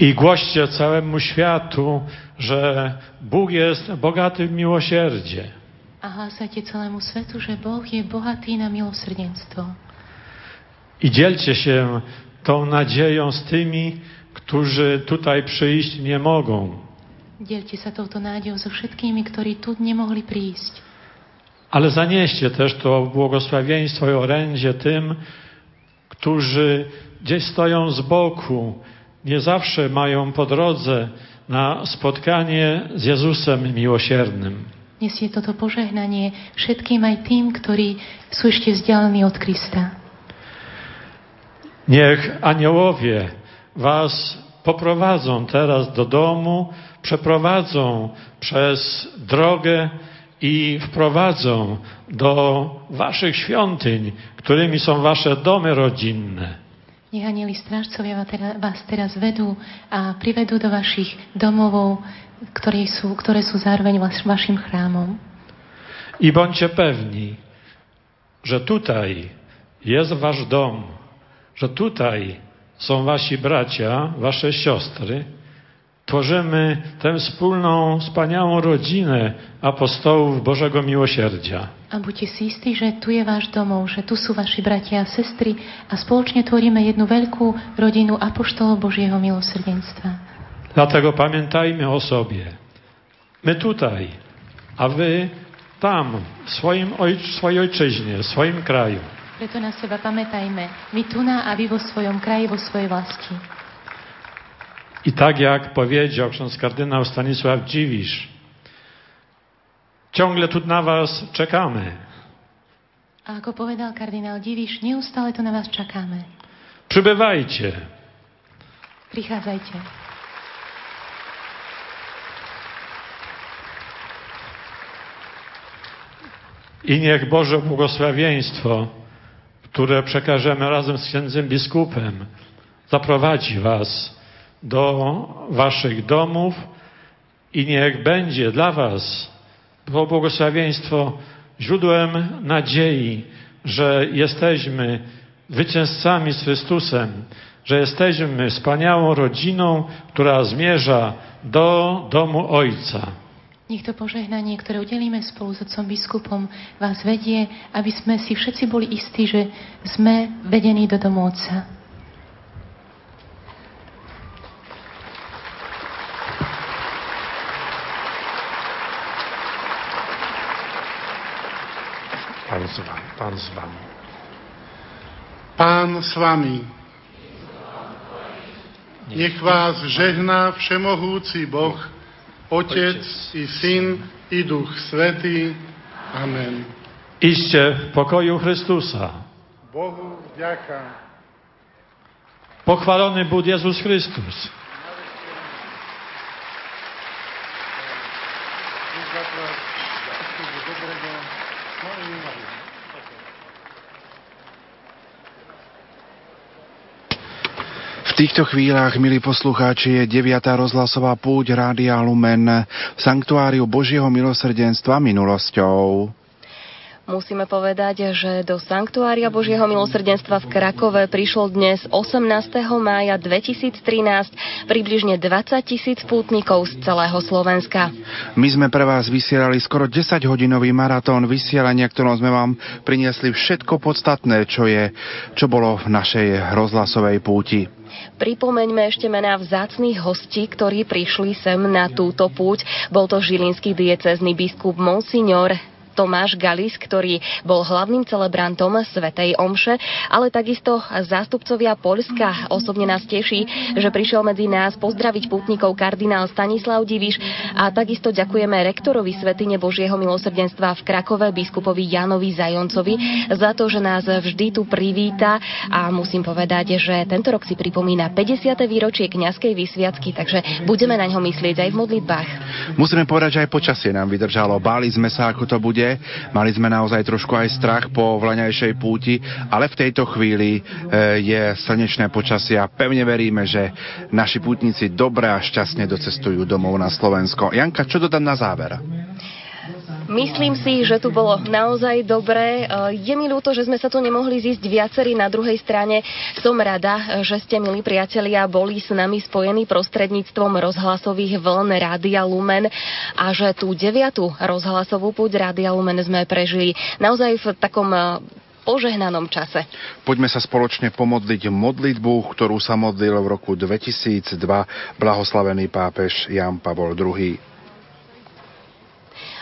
i głoście całemu światu, że Bóg jest bogaty w miłosierdzie. A hlasajcie całemu światu, że Bóg jest bogaty na miłosierdzienstwo. I dzielcie się tą nadzieją z tymi, którzy tutaj przyjść nie mogą. Dzielcie się tą nadzieją ze wszystkimi, którzy tu nie mogli przyjść. Ale zanieście też to błogosławieństwo i orędzie tym, którzy gdzieś stoją z boku, nie zawsze mają po drodze na spotkanie z Jezusem miłosiernym. Niesie toto požehnanie všetkým aj tým, ktorí sú ešte vzdialení od Krista. Niech aniołowie was poprowadzą teraz do domu, przeprowadzą przez drogę i wprowadzą do waszych świątyń, którymi są wasze domy rodzinne. Niech anieli strážcovia vás teraz vedú a privedú do vašich domovov, ktoré sú zároveň vašim chrámom. I bądźcie pewni, że tutaj jest wasz dom, że tutaj są wasi bracia, wasze siostry. Tworzymy tę wspólną, wspaniałą rodzinę apostołów Bożego Miłosierdzia. A buďte si istí, že tu je váš domov, že tu sú vaši bratia a sestry a spoločne tvoríme jednu veľkú rodinu apoštolov Božieho milosrdenstva. Dlatego pamiętajmy o sobie. My tutaj, a wy tam, w swojej ojczyźnie, w swoim kraju. Preto na seba pamätajme. My tu na a vy vo svojom kraji, vo svojej vlasti. I tak jak powiedział ksiądz kardynał Stanisław Dziwisz, ciągle tu na was czekamy. A jak powiedział kardynał Dziwisz, nieustale tu na was czekamy. Przybywajcie. Przychadzajcie. I niech Boże błogosławieństwo, które przekażemy razem z księdzem biskupem, zaprowadzi was do waszych domów i niech będzie dla was to błogosławieństwo źródłem nadziei, że jesteśmy zwycięzcami z Chrystusem, że jesteśmy wspaniałą rodziną, która zmierza do domu Ojca. Niech to pożegnanie, które udzielimy spolu z otcem biskupom, was wiedzie, abyśmy si wszyscy byli istí, że sme vedení do domu Ojca. Pán s vami. Pán s vami. Nech vás žehná všemohúci Boh, Otec i Syn i Duch Svätý. Amen. Ište v pokoju Chrystusa. Bohu vďaka. Pochválený buď Jezus Kristus. V týchto chvíľach, milí poslucháči, je 9. rozhlasová púť Rádia Lumen v sanktuáriu Božieho milosrdenstva minulosťou. Musíme povedať, že do sanktuária Božieho milosrdenstva v Krakove prišlo dnes 18. mája 2013 približne 20 000 pútnikov z celého Slovenska. My sme pre vás vysielali skoro 10-hodinový maratón vysielania, ktorom sme vám priniesli všetko podstatné, čo bolo v našej rozhlasovej púti. Pripomeňme ešte mená vzácnych hostí, ktorí prišli sem na túto púť. Bol to žilinský diecézny biskup monsignor Tomáš Galis, ktorý bol hlavným celebrantom svätej omše, ale takisto zástupcovia Poľska. Osobne nás teší, že prišiel medzi nás pozdraviť pútnikov kardinál Stanislav Dziwisz a takisto ďakujeme rektorovi Svätyne Božieho milosrdenstva v Krakove, biskupovi Janovi Zajoncovi, za to, že nás vždy tu privíta a musím povedať, že tento rok si pripomína 50. výročie kňazskej vysviacky, takže budeme naňho myslieť aj v modlitbách. Musíme povedať, že aj počasie nám vydržalo. Báli sme sa, ako to bude. Mali sme naozaj trošku aj strach po vlaňajšej púti, ale v tejto chvíli je slnečné počasie a pevne veríme, že naši pútnici dobre a šťastne docestujú domov na Slovensko. Janka, čo dodať na záver? Myslím si, že tu bolo naozaj dobré. Je mi ľúto, že sme sa tu nemohli zísť viacerí. Na druhej strane som rada, že ste, milí priatelia, boli s nami spojení prostredníctvom rozhlasových vln Rádia Lumen a že tú 9. rozhlasovú púť Rádia Lumen sme prežili naozaj v takom požehnanom čase. Poďme sa spoločne pomodliť modlitbu, ktorú sa modlil v roku 2002 blahoslavený pápež Ján Pavol II.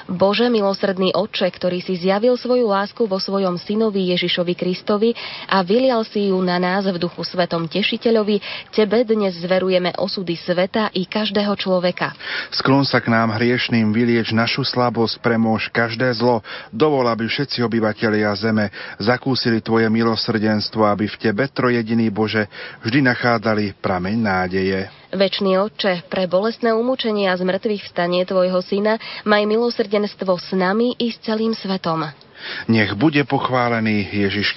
Bože milosrdný Otče, ktorý si zjavil svoju lásku vo svojom synovi Ježišovi Kristovi a vylial si ju na nás v duchu svetom tešiteľovi, tebe dnes zverujeme osudy sveta i každého človeka. Sklon sa k nám hriešným, vylieč našu slabosť, premôž každé zlo, dovol, aby všetci obyvatelia zeme zakúsili tvoje milosrdenstvo, aby v tebe trojediný Bože vždy nachádzali prameň nádeje. Večný Otče, pre bolestné umúčenie a zmrtvých vstanie tvojho syna maj milosrdenstvo s nami i s celým svetom. Nech bude pochválený Ježiš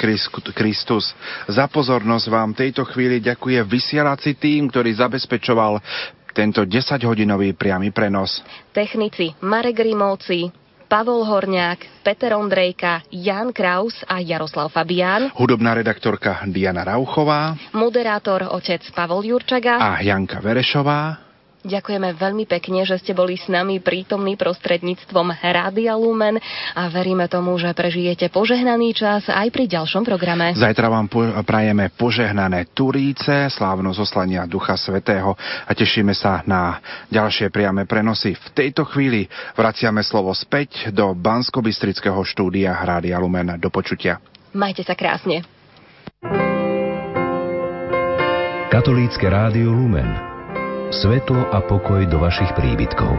Kristus. Za pozornosť vám tejto chvíli ďakuje vysielací tím, ktorý zabezpečoval tento 10-hodinový priamy prenos. Technici Mare Grimovci, Pavol Horňák, Peter Ondrejka, Jan Kraus a Jaroslav Fabián. Hudobná redaktorka Dajana Rauchová. Moderátor otec Pavol Jurčaga. A Janka Verešová. Ďakujeme veľmi pekne, že ste boli s nami prítomní prostredníctvom Rádia Lumen a veríme tomu, že prežijete požehnaný čas aj pri ďalšom programe. Zajtra vám prajeme požehnané Turíce, slávnosť zoslania Ducha Svätého a tešíme sa na ďalšie priame prenosy. V tejto chvíli vraciame slovo späť do Banskobystrického štúdia Rádia Lumen. Do počutia. Majte sa krásne. Katolícke Rádio Lumen. Svetlo a pokoj do vašich príbytkov.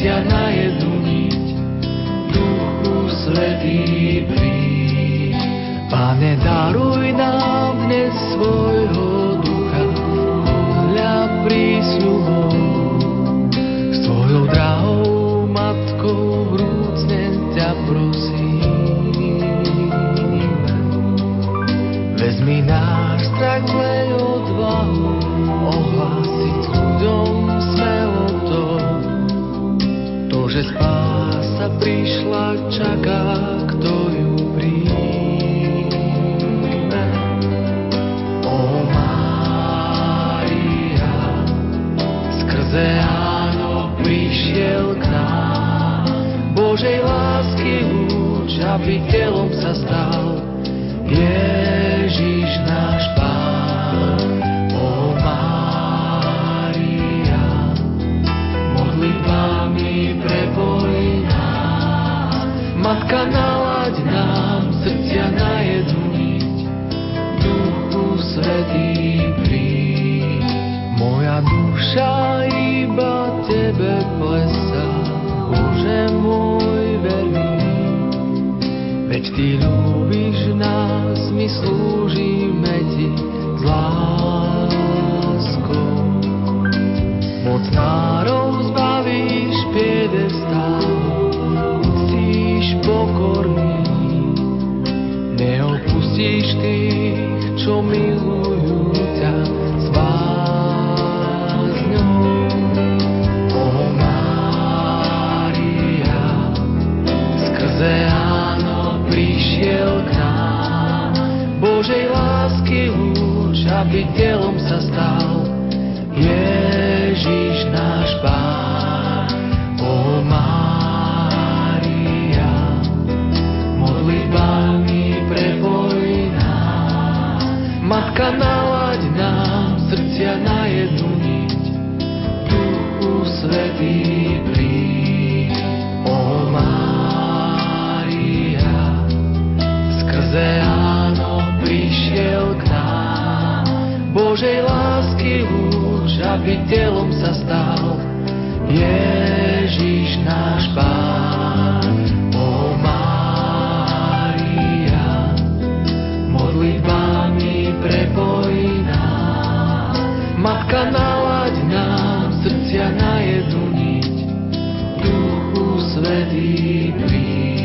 zväzia na jednu niť, Duchu Svätý príď. Pane, daruj nám dnes svojho ducha, podľa prísľubov, s tvojou drahou matkou vrúcne ťa prosím. Vezmi náš strach, lej odvahu, ohlásiť ľuďom smelo to, že spása prišla, čaká, kto ju príjme. Ó Mária, skrze áno prišiel k nám, Božej lásky lúč, aby telom sa stal Ježiš náš Pán. Ó Mária, modlitbami prepoj nás, Matka, nalaď nám srdcia na jednu niť, Duchu Svätý príď. Moja duša iba tebe plesá, Bože môj verný, veď ty ľúbiš nás, my slúžime ti s láskou. Moc nárov zbavíš piedestálu, usíš pokorný, neopustíš tých, čo milujú ťa s bázňou. Ó Mária, skrze áno prišiel k nám, Božej lásky lúč, aby telom sa stal Ježiš náš Pán. Ó Mária, modlitbami prepoj nás, Matka, nalaď nám srdcia na jednu niť, Duchu Svätý príď. Ó Mária, skrze áno prišiel k nám, Božej lásky aby telom sa stal Ježiš náš Pán. Ó Mária, modlitbami prepoj nás, Matka, nalaď nám srdcia na jednu niť, Duchu Svätý príď.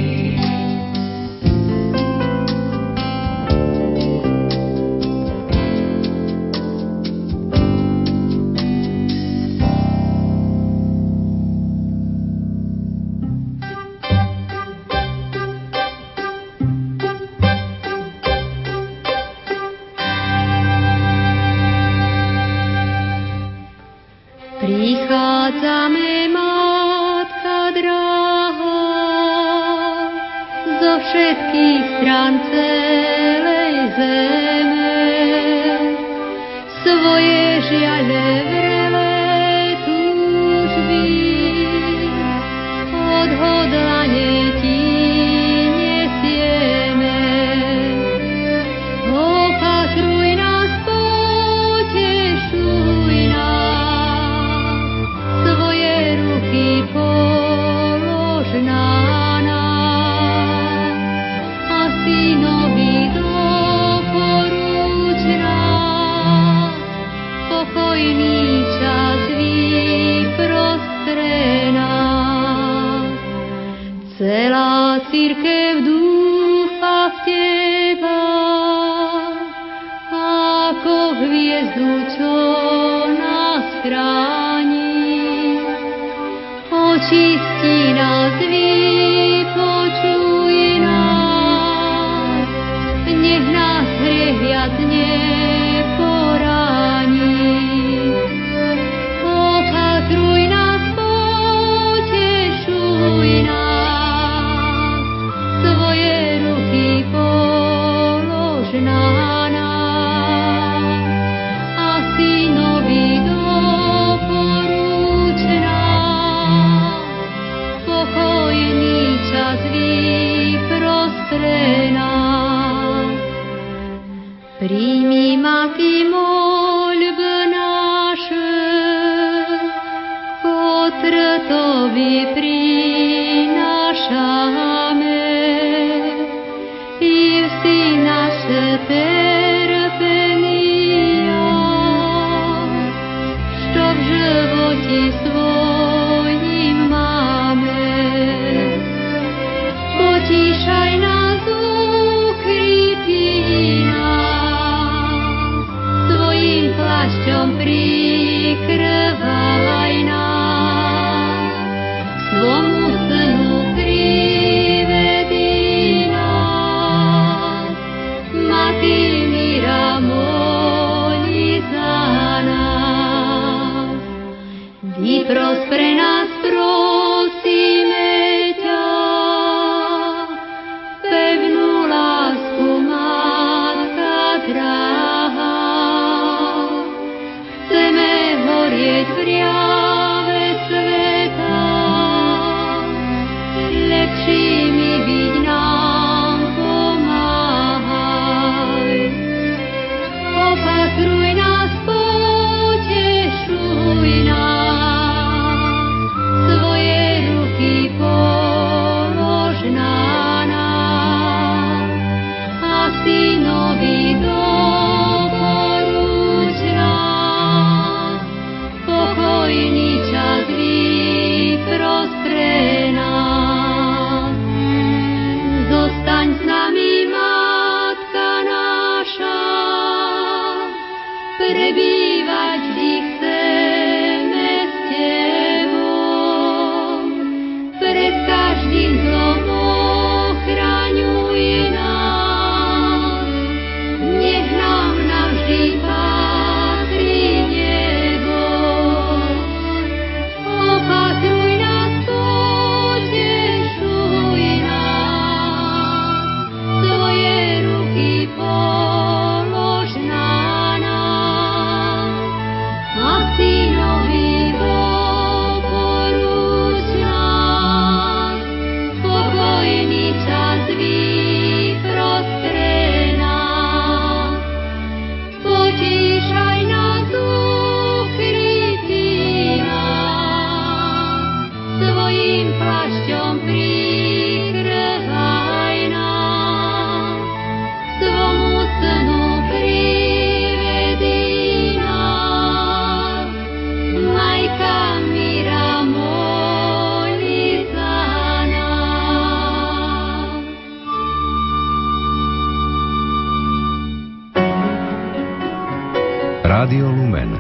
Rádio Lumen,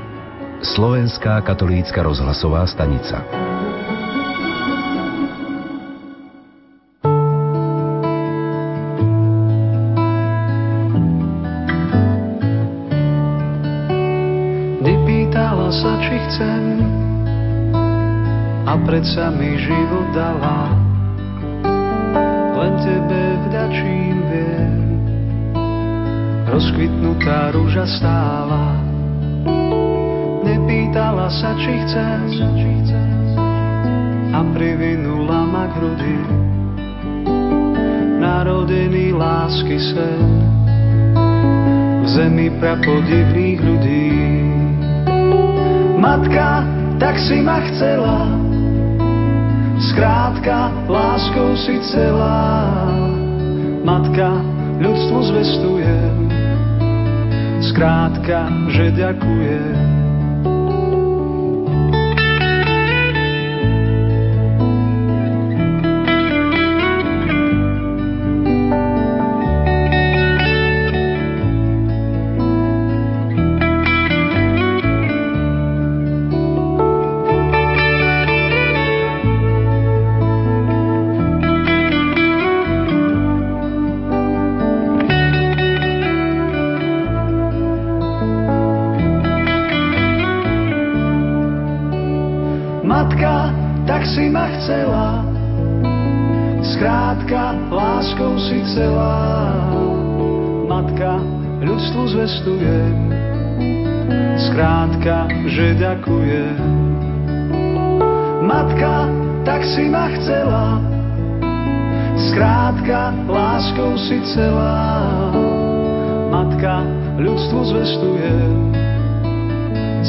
slovenská katolícka rozhlasová stanica. Vypýtala sa, či chcem, a predsa mi život dala. Len tebe vďačím, viem, rozkvitnutá rúža stála. Nepýtala sa, či chcem, a privinula ma k hrudi. Narodený lásky sen v zemi prapodivných ľudí. Matka, tak si ma chcela, skrátka láskou si celá. Matka, ľudstvu zvestujem, skrátka, že ďakujem. Skrátka, že ďakujem. Matka, tak si ma chcela, skrátka, láskou si celá. Matka, ľudstvu zvestujem,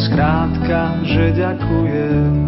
skrátka, že ďakujem.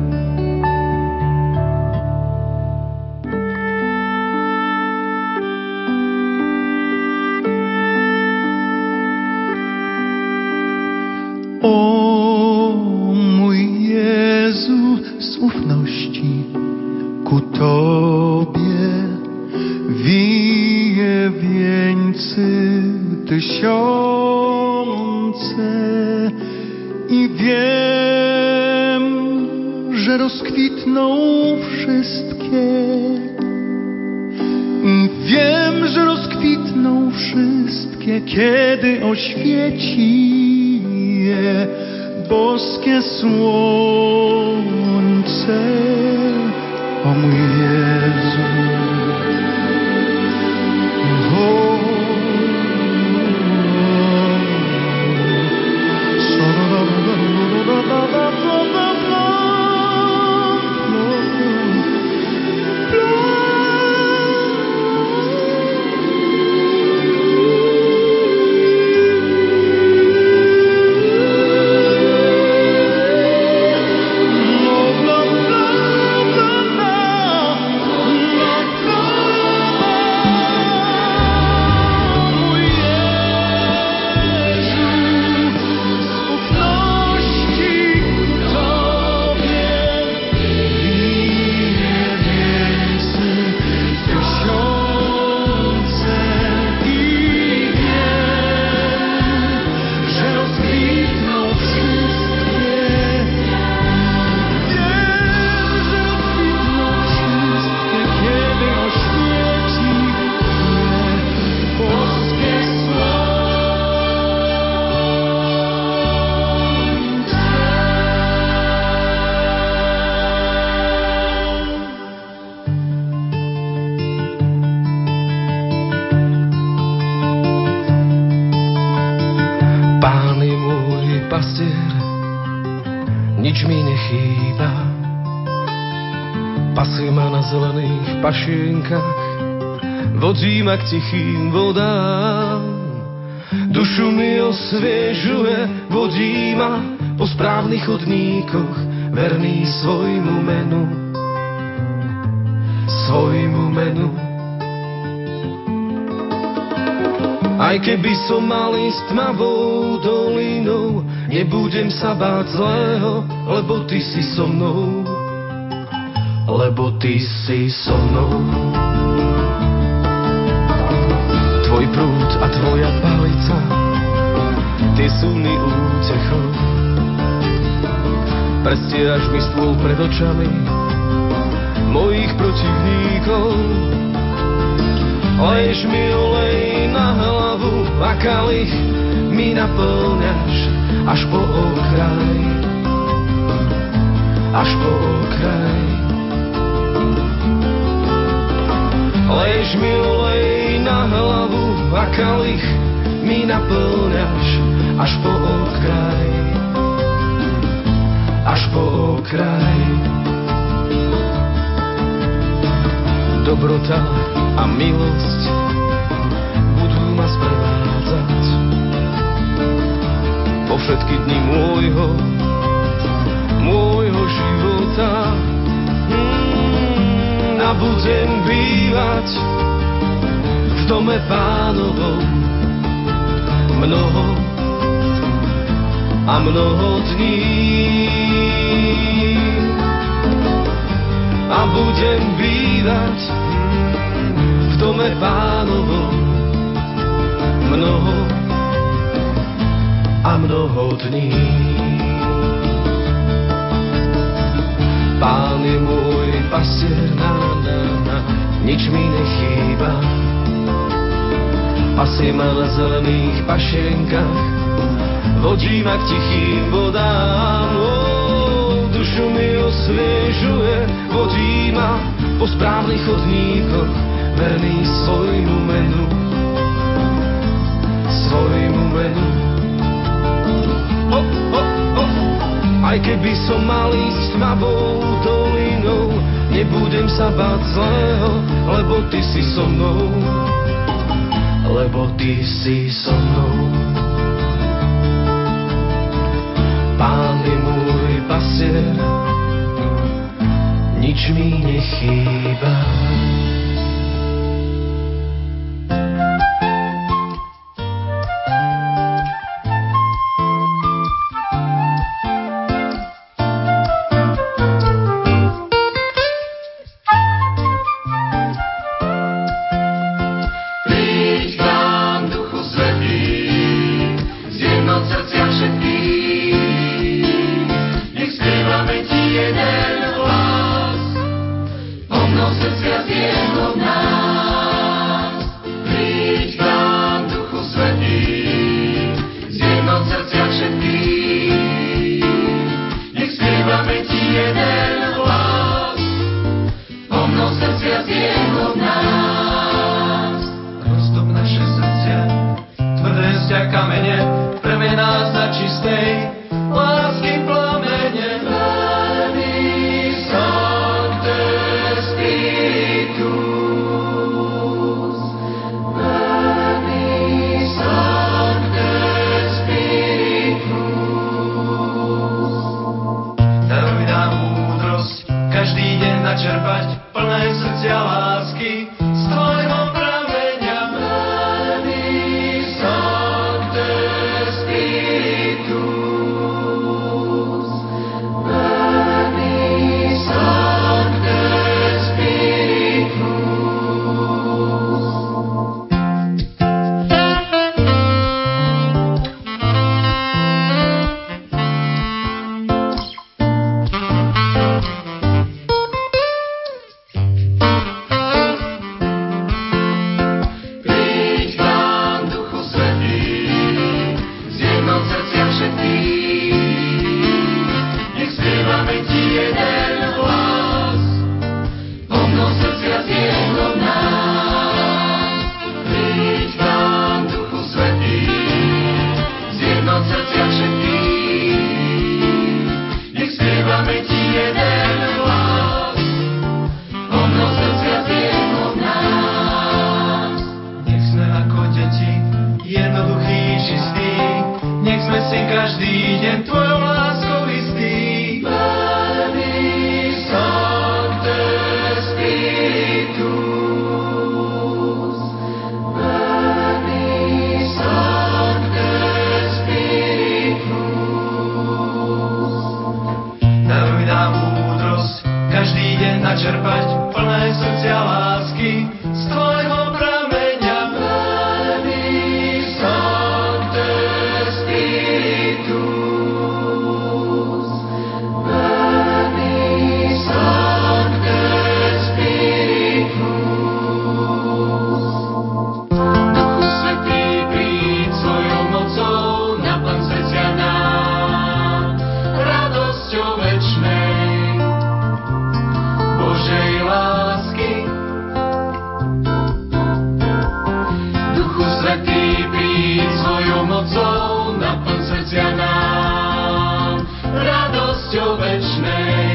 Świeci je boskie słońce. srdce, o mój Jezu. Vodzí ma k tichým vodám, dušu mi osviežuje, vodí ma po správnych chodníkoch, verný svojmu menu. Aj keby som mal ísť tmavou dolinou, nebudem sa báť zlého, lebo ty si so mnou, lebo ty si so mnou. Tvoj prúd a tvoja palica, ty sú mi útechou. Prestieraš mi stôl pred očami mojich protivníkov. Leješ mi olej na hlavu a kalich mi naplňaš až po okraj, až po okraj. Leješ mi olej na hlavu a kalich mi naplňaš až po okraj, až po okraj. Dobrota a milosť budú ma sprevádzať po všetky dni môjho života. A budem bývať v dome Pánovom mnoho a mnoho dní. A budem bývať v dome Pánovom mnoho a mnoho dní. Pán je môj pastier, nič mi nechýba. Pasie ma na zelených pašienkach, vodí ma k tichým vodám. Dušu mi osviežuje, vodí ma po správnych chodníkoch, verný svojmu menu, svojmu menu. Aj keby som mal ísť tmavou dolinou, nebudem sa báť zlého, lebo ty si so mnou, lebo ty si so mnou. Pán je môj pasier, nič mi nechýba. Yes, yes, yes. srdcia lásky, z tvojho prameňa mladý sok de spiritus, mladý sok de spiritus. Mocou naplň srdcia nám radosťou večnej.